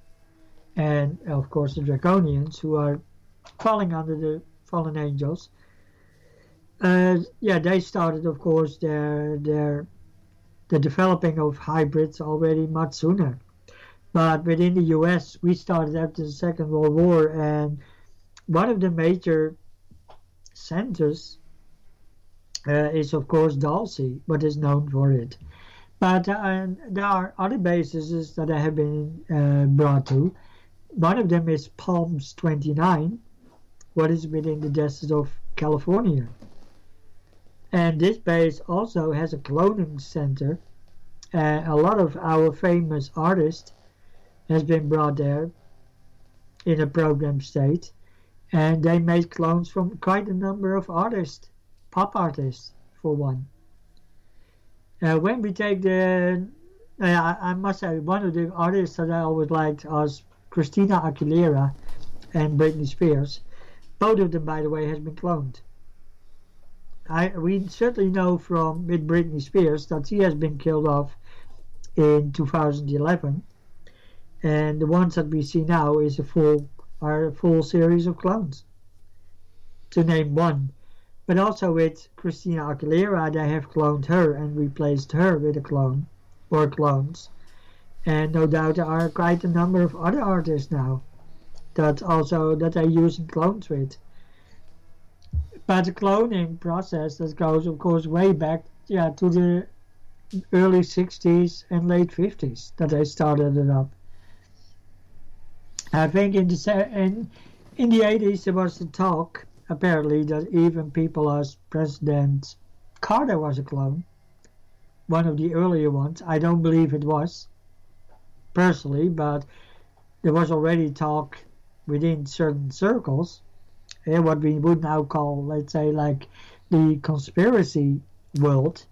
and, of course, the Draconians, who are falling under the fallen angels. Uh, yeah, they started, of course, their their... the developing of hybrids already much sooner. But within the U S, we started after the Second World War, and one of the major centers uh, is, of course, Dalsey, but is known for it. But uh, there are other bases that I have been uh, brought to. One of them is Palms twenty-nine, what is within the desert of California. And this base also has a cloning center. Uh, a lot of our famous artists has been brought there in a program state. And they made clones from quite a number of artists, pop artists, for one. Uh, when we take the... Uh, I, I must say, one of the artists that I always liked was Christina Aguilera and Britney Spears. Both of them, by the way, has been cloned. I, we certainly know from with Britney Spears that she has been killed off in two thousand eleven, and the ones that we see now is a full are a full series of clones, to name one. But also with Christina Aguilera, they have cloned her and replaced her with a clone or clones, and no doubt there are quite a number of other artists now that also that are using clones with. But the cloning process that goes, of course, way back yeah, to the early sixties and late fifties that they started it up. I think in the in, in the eighties there was a talk, apparently, that even people as President Carter was a clone, one of the earlier ones. I don't believe it was, personally, but there was already talk within certain circles. Yeah, what we would now call, let's say, like the conspiracy world,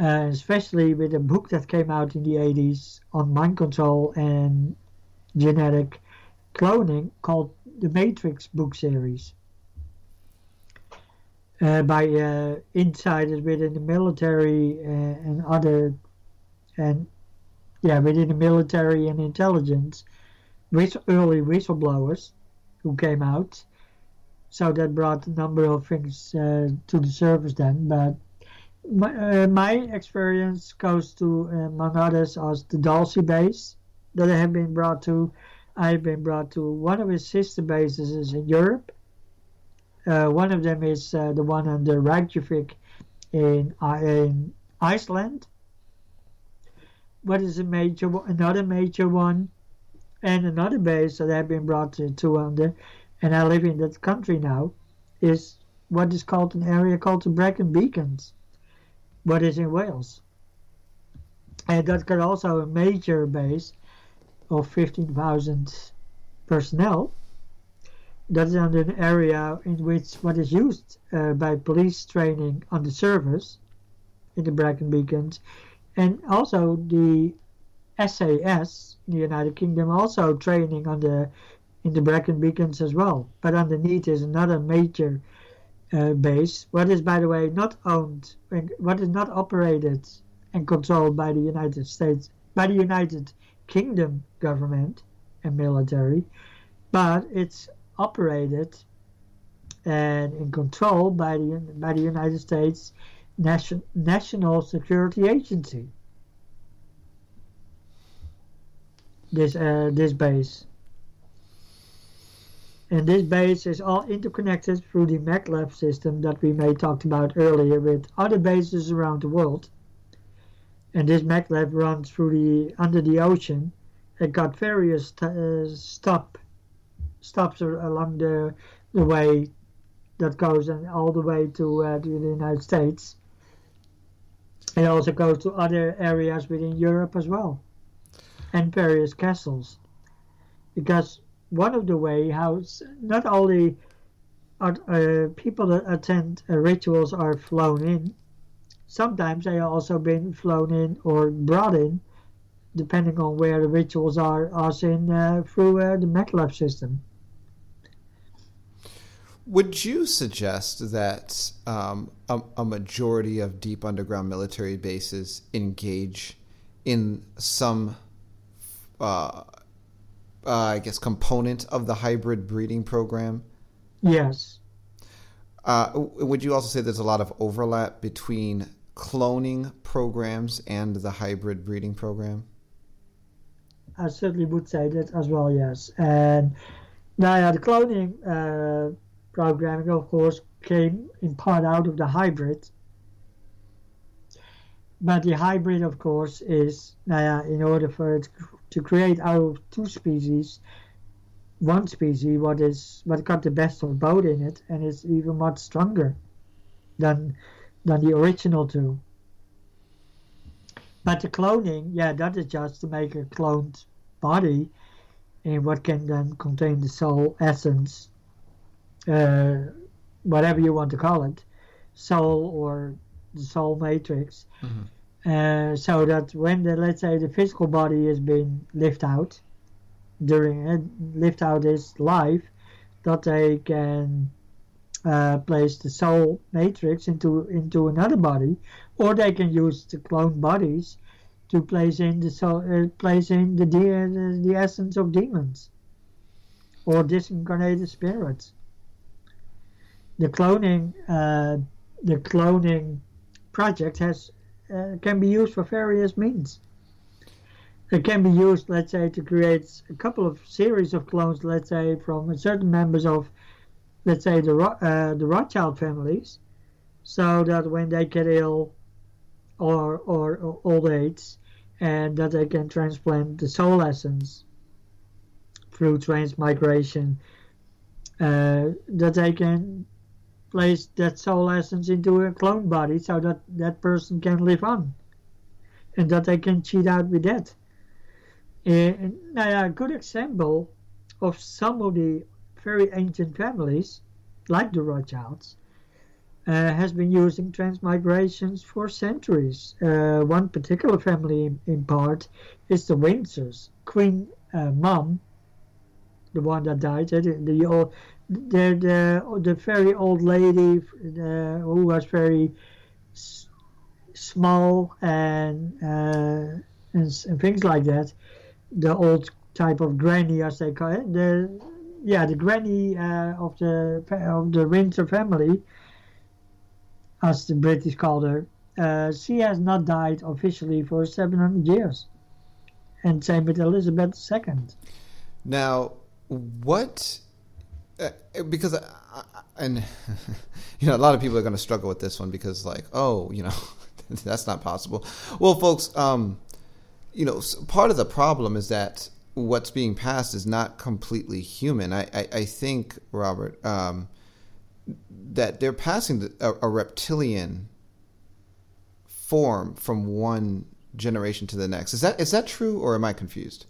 uh, especially with a book that came out in the eighties on mind control and genetic cloning called The Matrix book series uh, by uh, insiders within the military uh, and other, and yeah, within the military and intelligence, whistle, early whistleblowers who came out. So that brought a number of things uh, to the surface then. But my, uh, my experience goes to, among others, as the Dalsey base that I have been brought to. I've been brought to one of his sister bases is in Europe. Uh, one of them is uh, the one under Reykjavik in, uh, in Iceland. What is a major, another major one? And another base that I've been brought to, to under, and I live in that country now, is what is called an area called the Brecon Beacons, what is in Wales. And that got also a major base of fifteen thousand personnel. That is under an area in which what is used uh, by police training on the service in the Brecon Beacons, and also the S A S in the United Kingdom also training on the, in the Brecon Beacons as well. But underneath is another major uh, base, what is, by the way, not owned, what is not operated and controlled by the United States, by the United Kingdom government and military, but it's operated and in control by the, by the United States Nation, National Security Agency. This uh, this base, and this base is all interconnected through the MagLab system that we may talked about earlier with other bases around the world. And this MagLab runs through the under the ocean It got various uh, stop stops along the the way that goes and all the way to uh, the United States. It also goes to other areas within Europe as well, and various castles. Because one of the way how not only are uh, people that attend uh, rituals are flown in, sometimes they are also been flown in or brought in, depending on where the rituals are, are seen uh, through uh, the MagLab system. Would you suggest that um, a, a majority of deep underground military bases engage in some, uh, uh, I guess, component of the hybrid breeding program? Yes. Uh, would you also say there's a lot of overlap between cloning programs and the hybrid breeding program? I certainly would say that as well, yes. And now, yeah, the cloning uh, programming, of course, came in part out of the hybrid. But the hybrid, of course, is, now, yeah, in order for it to create out of two species, one species what is what got the best of both in it, and is even much stronger than than the original two. But the cloning, yeah, that is just to make a cloned body in what can then contain the soul essence, uh, whatever you want to call it, soul or the soul matrix. Mm-hmm. Uh, so that when the, let's say, the physical body has been lifted out during uh, lived out his life, that they can Uh, place the soul matrix into into another body, or they can use the clone bodies to place in the soul, uh, place in the de- the essence of demons or disincarnated spirits. The cloning uh, the cloning project has uh, can be used for various means. It can be used, let's say, to create a couple of series of clones, let's say, from certain members of, let's say, the uh, the Rothschild families, so that when they get ill or, or or old age, and that they can transplant the soul essence through transmigration, uh, that they can place that soul essence into a clone body, so that that person can live on, and that they can cheat out with that. And, and a good example of some of the very ancient families, like the Rothschilds, uh, has been using transmigrations for centuries. Uh, one particular family in, in part is the Windsors. Queen uh, Mum, the one that died, uh, the, the, old, the, the, the very old lady uh, who was very s- small and, uh, and and things like that, the old type of granny, as they call it, the Yeah, the granny uh, of the of the Windsor family, as the British called her, uh, she has not died officially for seven hundred years. And same with Elizabeth the Second. Now, what... Uh, because, I, I, and you know, a lot of people are going to struggle with this one because, like, oh, you know, that's not possible. Well, folks, um, you know, part of the problem is that what's being passed is not completely human. I, I, I think, Robert, um, that they're passing the, a, a reptilian form from one generation to the next. Is that is that true, or am I confused?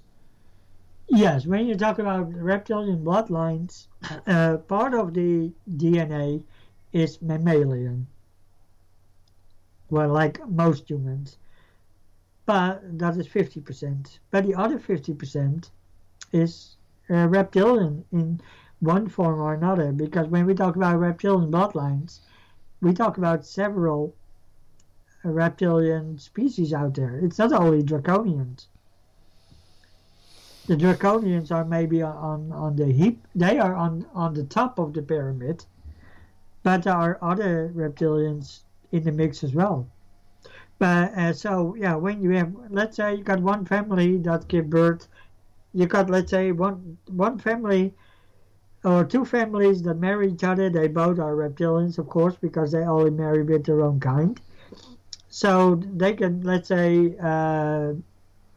Yes, when you talk about reptilian bloodlines, uh, part of the D N A is mammalian. Well, like most humans. But that is fifty percent. But the other fifty percent is uh, reptilian in one form or another. Because when we talk about reptilian bloodlines, we talk about several reptilian species out there. It's not only Draconians. The Draconians are maybe on, on the heap. They are on, on the top of the pyramid. But there are other reptilians in the mix as well. But uh, so yeah, when you have, let's say you got one family that give birth, you got let's say one one family or two families that marry each other. They both are reptilians, of course, because they only marry with their own kind. So they can, let's say, uh,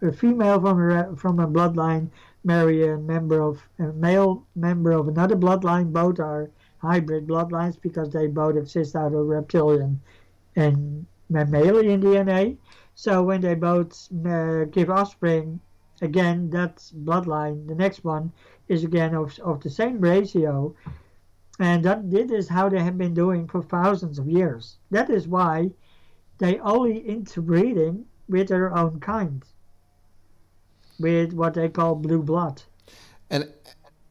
a female from a, from a bloodline marry a member of a male member of another bloodline. Both are hybrid bloodlines because they both exist out of reptilian and mammalian D N A. So when they both uh, give offspring, again, that bloodline, the next one, is again of, of the same ratio. And that this is how they have been doing for thousands of years. That is why they only interbreeding with their own kind, with what they call blue blood. And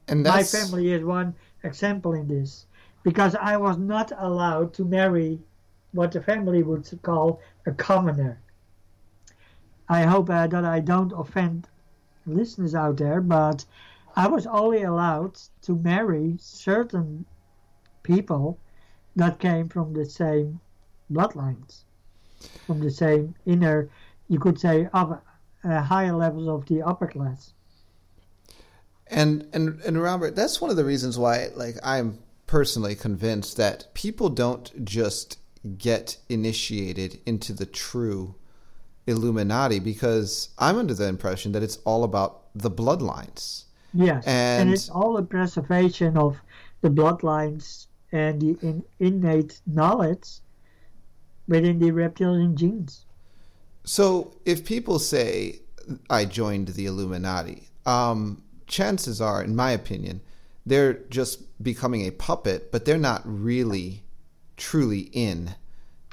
and that's... my family is one example in this, because I was not allowed to marry what the family would call a commoner. I hope uh, that I don't offend listeners out there, but I was only allowed to marry certain people that came from the same bloodlines, from the same inner, you could say, upper, uh, higher levels of the upper class. And, and and Robert, that's one of the reasons why, like, I'm personally convinced that people don't just get initiated into the true Illuminati, because I'm under the impression that it's all about the bloodlines. Yes, and, and it's all a preservation of the bloodlines and the in, innate knowledge within the reptilian genes. So if people say, I joined the Illuminati, um, chances are, in my opinion, they're just becoming a puppet, but they're not really truly in,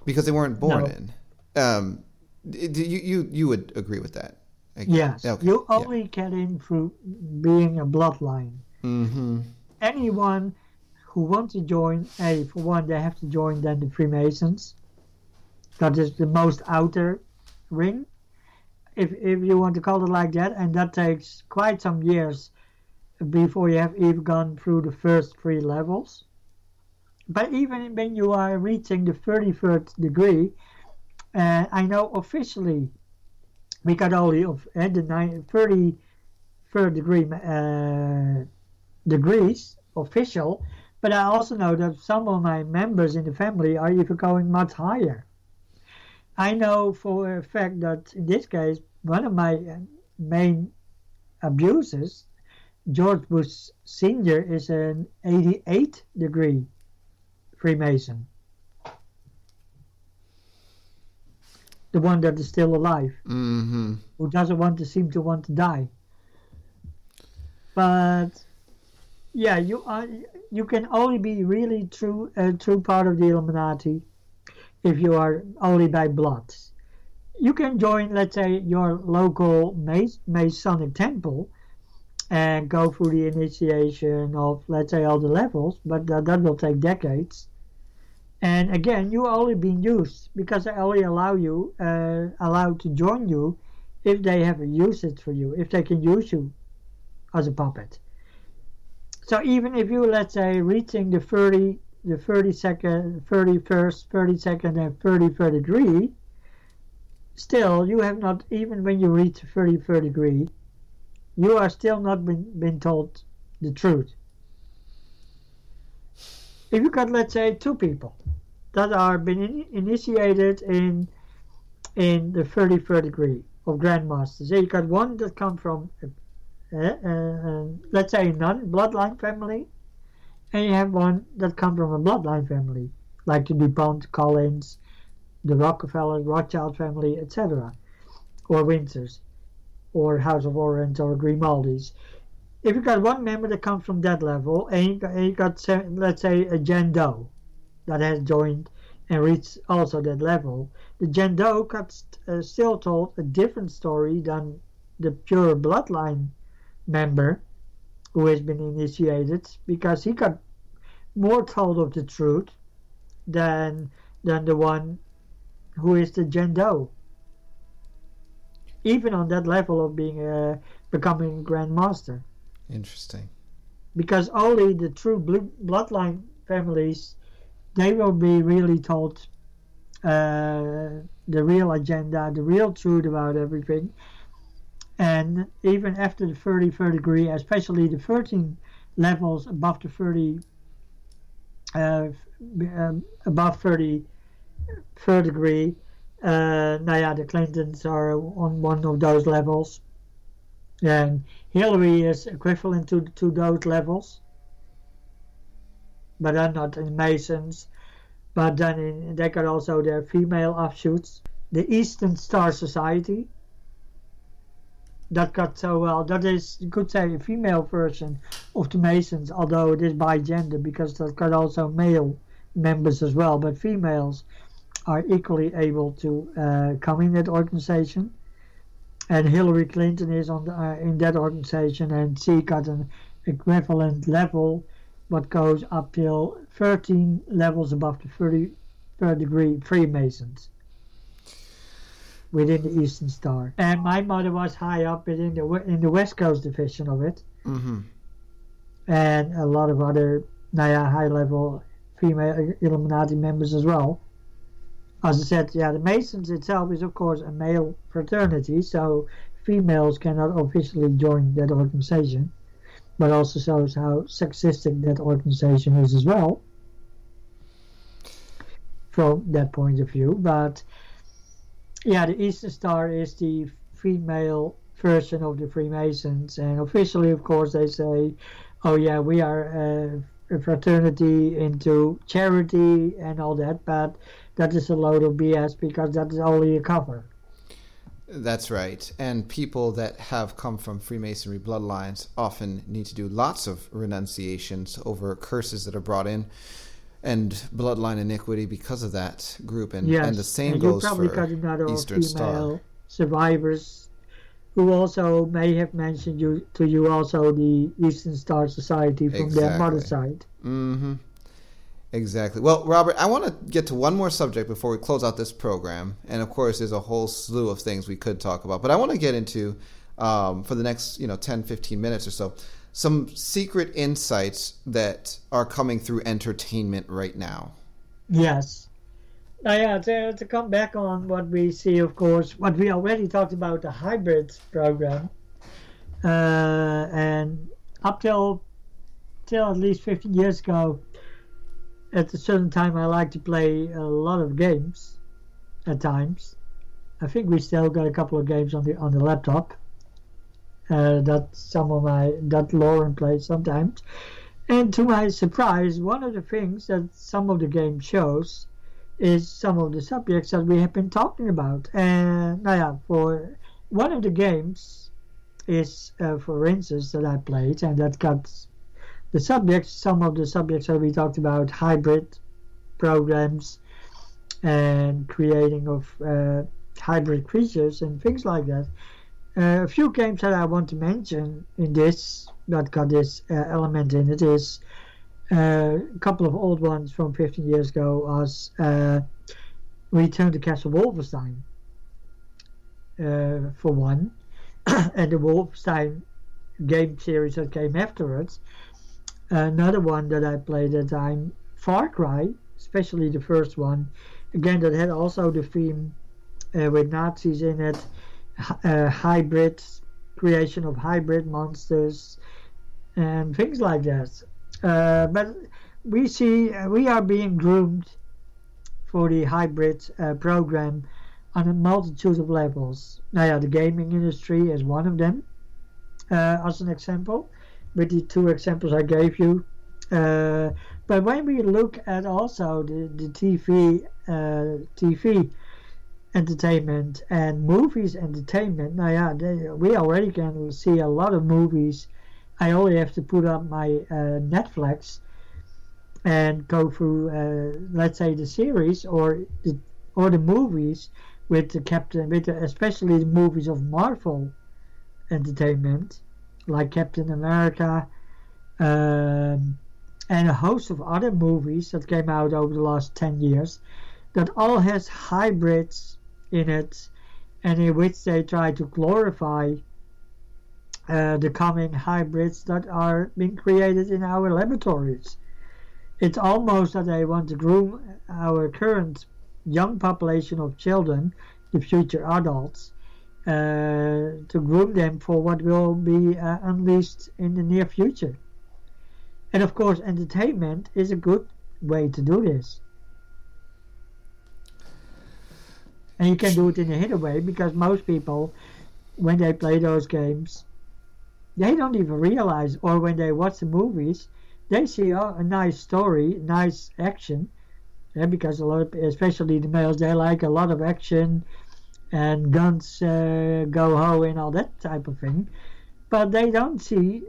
because they weren't born no. in. Um You, you, you would agree with that? Yes. Okay. You only yeah. get in through being a bloodline. Mm-hmm. Anyone who wants to join, a, for one, they have to join then the Freemasons. That is the most outer ring, if if you want to call it like that. And that takes quite some years before you have even gone through the first three levels. But even when you are reaching the thirty-third degree, Uh, I know officially, we got only of uh, the thirty-third degree uh, degrees official, but I also know that some of my members in the family are even going much higher. I know for a fact that in this case, one of my main abusers, George Bush Senior, is an eighty-eight degree Freemason. The one that is still alive, mm-hmm. who doesn't want to seem to want to die. But yeah, you are, you can only be really true a uh, true part of the Illuminati if you are only by blood. You can join, let's say, your local Mas- Masonic temple and go through the initiation of, let's say, all the levels, but that, that will take decades. And again, you only been used because they only allow you, uh, allowed to join you if they have a usage for you, if they can use you as a puppet. So even if you, let's say, reaching the thirty, the thirty-second, thirty-first, thirty-second, and thirty-third degree, still you have not, even when you reach the thirty-third degree, you are still not been, been told the truth. If you got, let's say, two people that are been in, initiated in in the thirty-third degree of grandmasters, so you got one that come from, uh, uh, let's say, a non-bloodline family, and you have one that come from a bloodline family, like the DuPont, Collins, the Rockefellers, Rothschild family, et cetera, or Windsors, or House of Orange, or Grimaldi's. If you got one member that comes from that level, and you got, and you got let's say, a Jane Doe that has joined and reached also that level, the Jane Doe got uh, still told a different story than the pure bloodline member who has been initiated, because he got more told of the truth than than the one who is the Jane Doe. Even on that level of being uh, becoming grandmaster. Interesting. Because only the true blue bloodline families, they will be really told uh, the real agenda, the real truth about everything. And even after the thirty-third degree, especially the thirteen levels above the thirty, uh, um, above thirty-third degree, Uh, now, yeah, the Clintons are on one of those levels. And Hillary is equivalent to, to those levels. But they're not in Masons. But then in, they got also their female offshoots. The Eastern Star Society. That got so well. That is, you could say, a female version of the Masons, although it is by gender, because that got also male members as well. But females are equally able to uh, come in that organization. And Hillary Clinton is on the, uh, in that organization, and she got an equivalent level, what goes up till thirteen levels above the thirty-third degree Freemasons within the Eastern Star. And my mother was high up within the in the West Coast division of it, mm-hmm. and a lot of other yeah, high-level female Illuminati members as well. As I said, yeah, the Masons itself is, of course, a male fraternity, so females cannot officially join that organization, but also shows how sexistic that organization is as well, from that point of view. But yeah, the Eastern Star is the female version of the Freemasons, and officially, of course, they say, oh yeah, we are a, a fraternity into charity and all that, but that is a load of B S because that is only a cover. That's right. And people that have come from Freemasonry bloodlines often need to do lots of renunciations over curses that are brought in and bloodline iniquity because of that group. And, yes. and the same and goes for Eastern Star. Survivors who also may have mentioned you, to you also the Eastern Star Society from exactly. their mother's side. Mm-hmm. Exactly. Well, Robert, I want to get to one more subject before we close out this program. And, of course, there's a whole slew of things we could talk about. But I want to get into, um, for the next, you know, ten, fifteen minutes or so, some secret insights that are coming through entertainment right now. Yes. Now, yeah, to, to come back on what we see, of course, what we already talked about, the hybrid program. Uh, and up till, till at least fifteen years ago, at a certain time, I like to play a lot of games at times. I think we still got a couple of games on the on the laptop uh, that some of my that Lauren plays sometimes. And to my surprise, one of the things that some of the game shows is some of the subjects that we have been talking about. And now, yeah, for one of the games is, uh, for instance, that I played, and that got the subjects, some of the subjects that we talked about, hybrid programs and creating of uh, hybrid creatures and things like that. Uh, a few games that I want to mention in this, that got this uh, element in it, is uh, a couple of old ones from fifteen years ago as uh, Return to Castle Wolfenstein, uh, for one, and the Wolfenstein game series that came afterwards. Another one that I played at the time, Far Cry, especially the first one. Again, that had also the theme uh, with Nazis in it, H- uh, hybrid, creation of hybrid monsters, and things like that. Uh, but we see, uh, we are being groomed for the hybrid uh, program on a multitude of levels. Now, yeah, the gaming industry is one of them, uh, as an example, with the two examples I gave you. Uh, but when we look at also the, the T V uh, T V entertainment and movies entertainment, now yeah, they, we already can see a lot of movies. I only have to put up my uh, Netflix and go through, uh, let's say, the series or the or the movies with the Captain, with the, especially the movies of Marvel Entertainment, like Captain America, um, and a host of other movies that came out over the last ten years, that all has hybrids in it, and in which they try to glorify uh, the coming hybrids that are being created in our laboratories. It's almost that they want to groom our current young population of children, the future adults, Uh, to groom them for what will be uh, unleashed in the near future. And of course, entertainment is a good way to do this. And you can do it in a hidden way, because most people, when they play those games, they don't even realize, or when they watch the movies, they see oh, a nice story, nice action, yeah, because a lot of, especially the males, they like a lot of action and guns, uh, go-ho and all that type of thing, but they don't see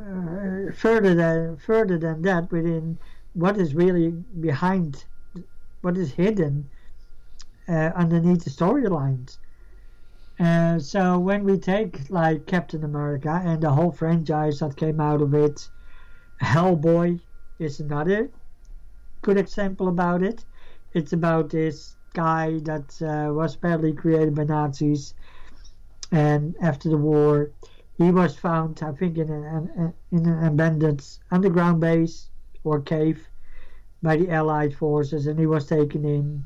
uh, further than further than that within what is really behind, what is hidden uh, underneath the storylines. Uh, so when we take like Captain America and the whole franchise that came out of it, Hellboy is another good example about it. It's about this guy that uh, was badly created by Nazis, and after the war he was found, I think, in an, in an abandoned underground base or cave by the Allied forces, and he was taken in.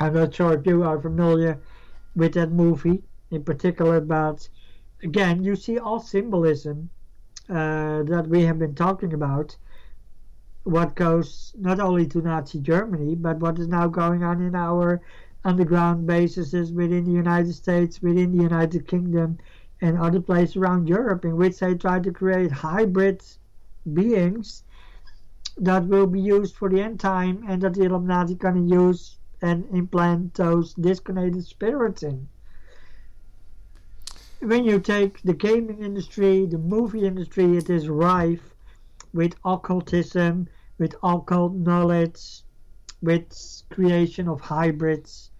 I'm not sure if you are familiar with that movie in particular, but again, you see all symbolism uh, that we have been talking about, what goes not only to Nazi Germany, but what is now going on in our underground bases within the United States, within the United Kingdom, and other places around Europe, in which they try to create hybrid beings that will be used for the end time, and that the Illuminati can use and implant those disconnected spirits in. When you take the gaming industry, the movie industry, it is rife with occultism, with occult knowledge, with creation of hybrids.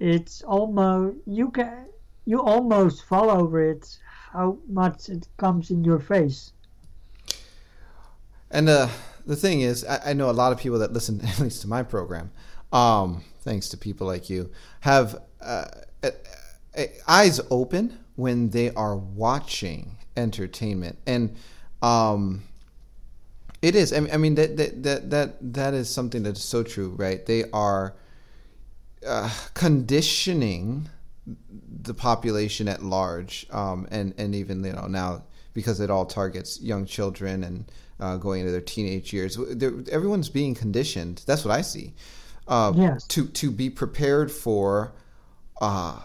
It's almost, you can, you almost fall over it, how much it comes in your face. And uh, the thing is, I, I know a lot of people that listen, at least to my program, Um, thanks to people like you, have uh, uh, uh, eyes open when they are watching entertainment, and um, it is. I mean, I mean that, that that that that is something that is so true, right? They are uh, conditioning the population at large, um, and and even you know now, because it all targets young children and uh, going into their teenage years. Everyone's being conditioned. That's what I see. Uh, yes. To to be prepared for uh,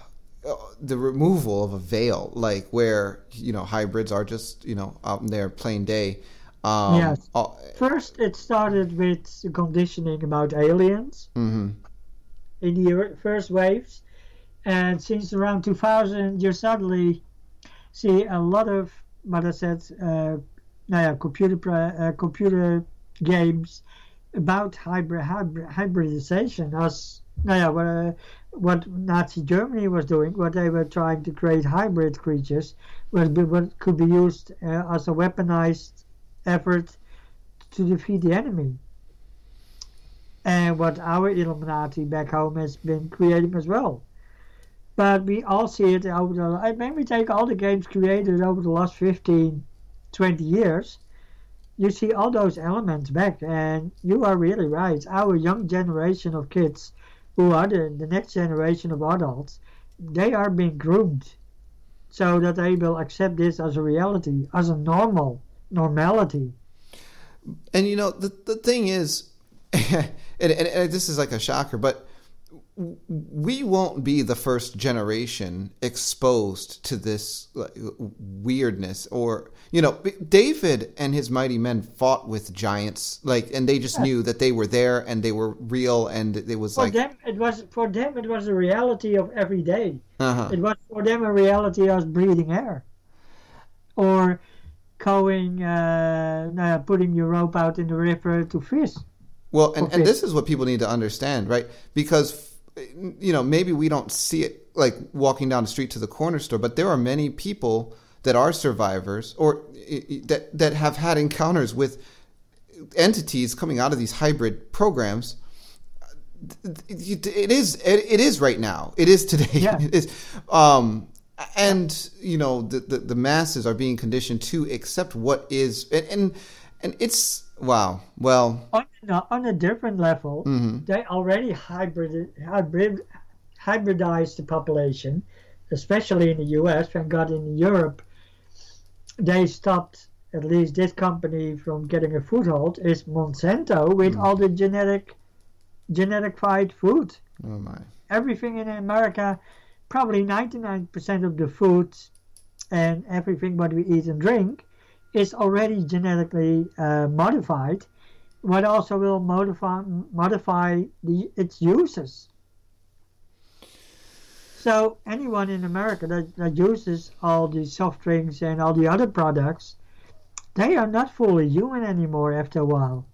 the removal of a veil, like where you know hybrids are just you know out in there plain day. Um, yes. Uh, First, it started with the conditioning about aliens mm-hmm. in the first waves, and since around two thousand, you suddenly see a lot of what I said, uh, yeah, computer uh, computer games. About hybrid, hybrid, hybridization, as yeah, what, uh, what Nazi Germany was doing, what they were trying to create hybrid creatures, what, what could be used uh, as a weaponized effort to defeat the enemy. And what our Illuminati back home has been creating as well. But we all see it over the, I mean, we take all the games created over the last fifteen, twenty years. You see all those elements back, and you are really right. Our young generation of kids, who are the, the next generation of adults, they are being groomed so that they will accept this as a reality, as a normal, normality. And you know, the, the thing is, and, and, and this is like a shocker, but we won't be the first generation exposed to this weirdness, or you know, David and his mighty men fought with giants, like, and they just yeah. knew that they were there and they were real, and it was for like them, it was for them it was a reality of every day. Uh-huh. It was for them a reality of breathing air, or going, uh, putting your rope out in the river to fish. Well, and, okay. and this is what people need to understand, right? Because, you know, maybe we don't see it like walking down the street to the corner store, but there are many people that are survivors or that that have had encounters with entities coming out of these hybrid programs. It is, it is right now. It is today. Yeah. It is, um, and, you know, the, the, the masses are being conditioned to accept what is, and and, and it's, wow. Well, on, on a different level, mm-hmm. they already hybrid, hybrid, hybridized the population, especially in the U S. Thank God in Europe, they stopped at least this company from getting a foothold. Is Monsanto with mm-hmm. all the genetic, genetified food? Oh my. Everything in America, probably ninety-nine percent of the foods and everything what we eat and drink is already genetically uh, modified, what also will modify modify the, its uses. So anyone in America that, that uses all the soft drinks and all the other products, they are not fully human anymore after a while.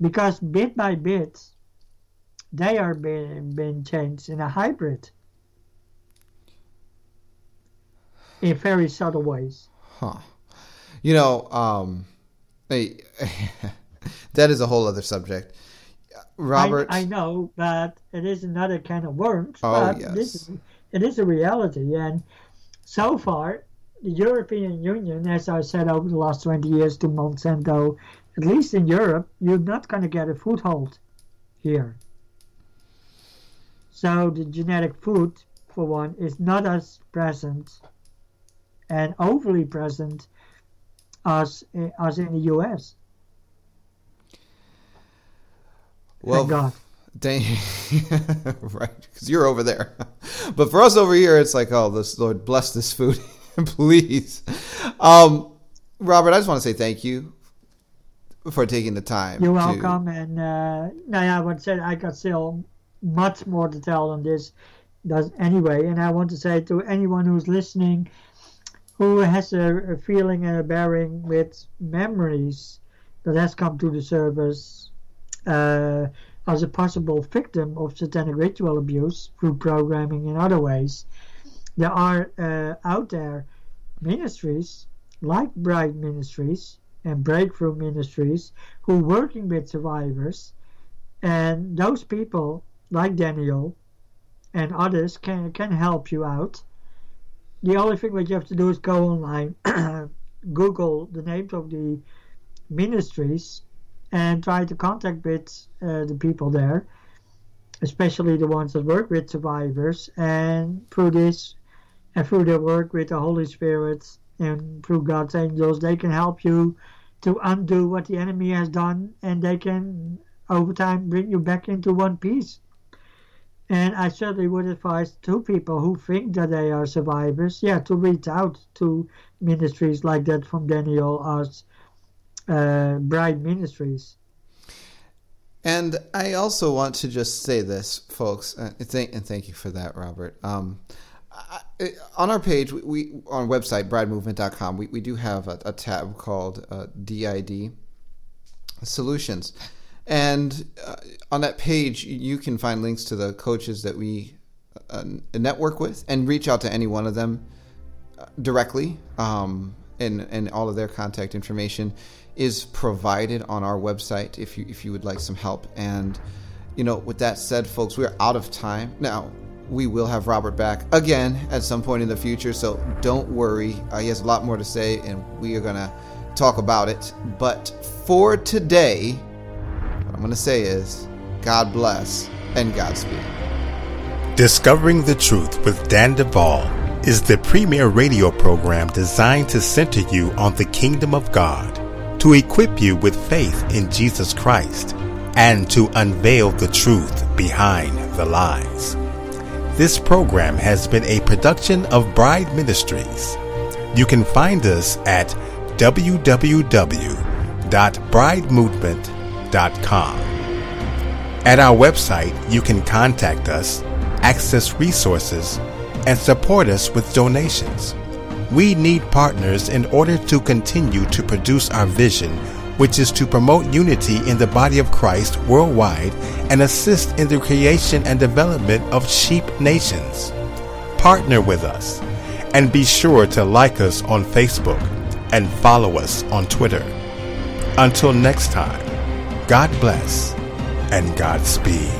Because bit by bit, they are being, being changed in a hybrid. In very subtle ways. Huh. You know, um, I, that is a whole other subject. Robert. I, I know, but it is another kind of worms. Oh, but yes. This, it is a reality. And so far, the European Union, as I said over the last twenty years to Monsanto, at least in Europe, you're not going to get a foothold here. So the genetic food, for one, is not as present and overly present as, as in the U S. Well, thank God. Dang. Right, because you're over there. But for us over here, it's like, oh, this, Lord, bless this food, please. Um, Robert, I just want to say thank you for taking the time. You're welcome. To... And uh, no, yeah, I would say I got still much more to tell on this anyway. And I want to say to anyone who's listening, who has a, a feeling and a bearing with memories that has come to the surface uh, as a possible victim of satanic ritual abuse through programming and other ways, there are uh, out there ministries like Bride Ministries and Breakthrough Ministries who are working with survivors, and those people like Daniel and others can can help you out. The only thing what you have to do is go online, Google the names of the ministries, and try to contact with uh, the people there, especially the ones that work with survivors. And through this, and through their work with the Holy Spirit and through God's angels, they can help you to undo what the enemy has done, and they can, over time, bring you back into one piece. And I certainly would advise to people who think that they are survivors, yeah, to reach out to ministries like that from Daniel Arts, uh, Bride Ministries. And I also want to just say this, folks, and thank, and thank you for that, Robert. Um, I, on our page, we, we on our website, bride movement dot com, we, we do have a, a tab called uh, D I D Solutions. And uh, on that page, you can find links to the coaches that we uh, network with, and reach out to any one of them directly. Um, and and all of their contact information is provided on our website if you if you would like some help. And you know, with that said, folks, we are out of time now. We will have Robert back again at some point in the future, so don't worry. Uh, he has a lot more to say, and we are going to talk about it. But for today, I'm going to say is God bless and Godspeed. Discovering the Truth with Dan Duval is the premier radio program designed to center you on the kingdom of God, to equip you with faith in Jesus Christ, and to unveil the truth behind the lies. This program has been a production of Bride Ministries. You can find us at w w w dot bride movement dot com. At our website, you can contact us, access resources, and support us with donations. We need partners in order to continue to produce our vision, which is to promote unity in the body of Christ worldwide and assist in the creation and development of sheep nations. Partner with us, and be sure to like us on Facebook and follow us on Twitter. Until next time, God bless and Godspeed.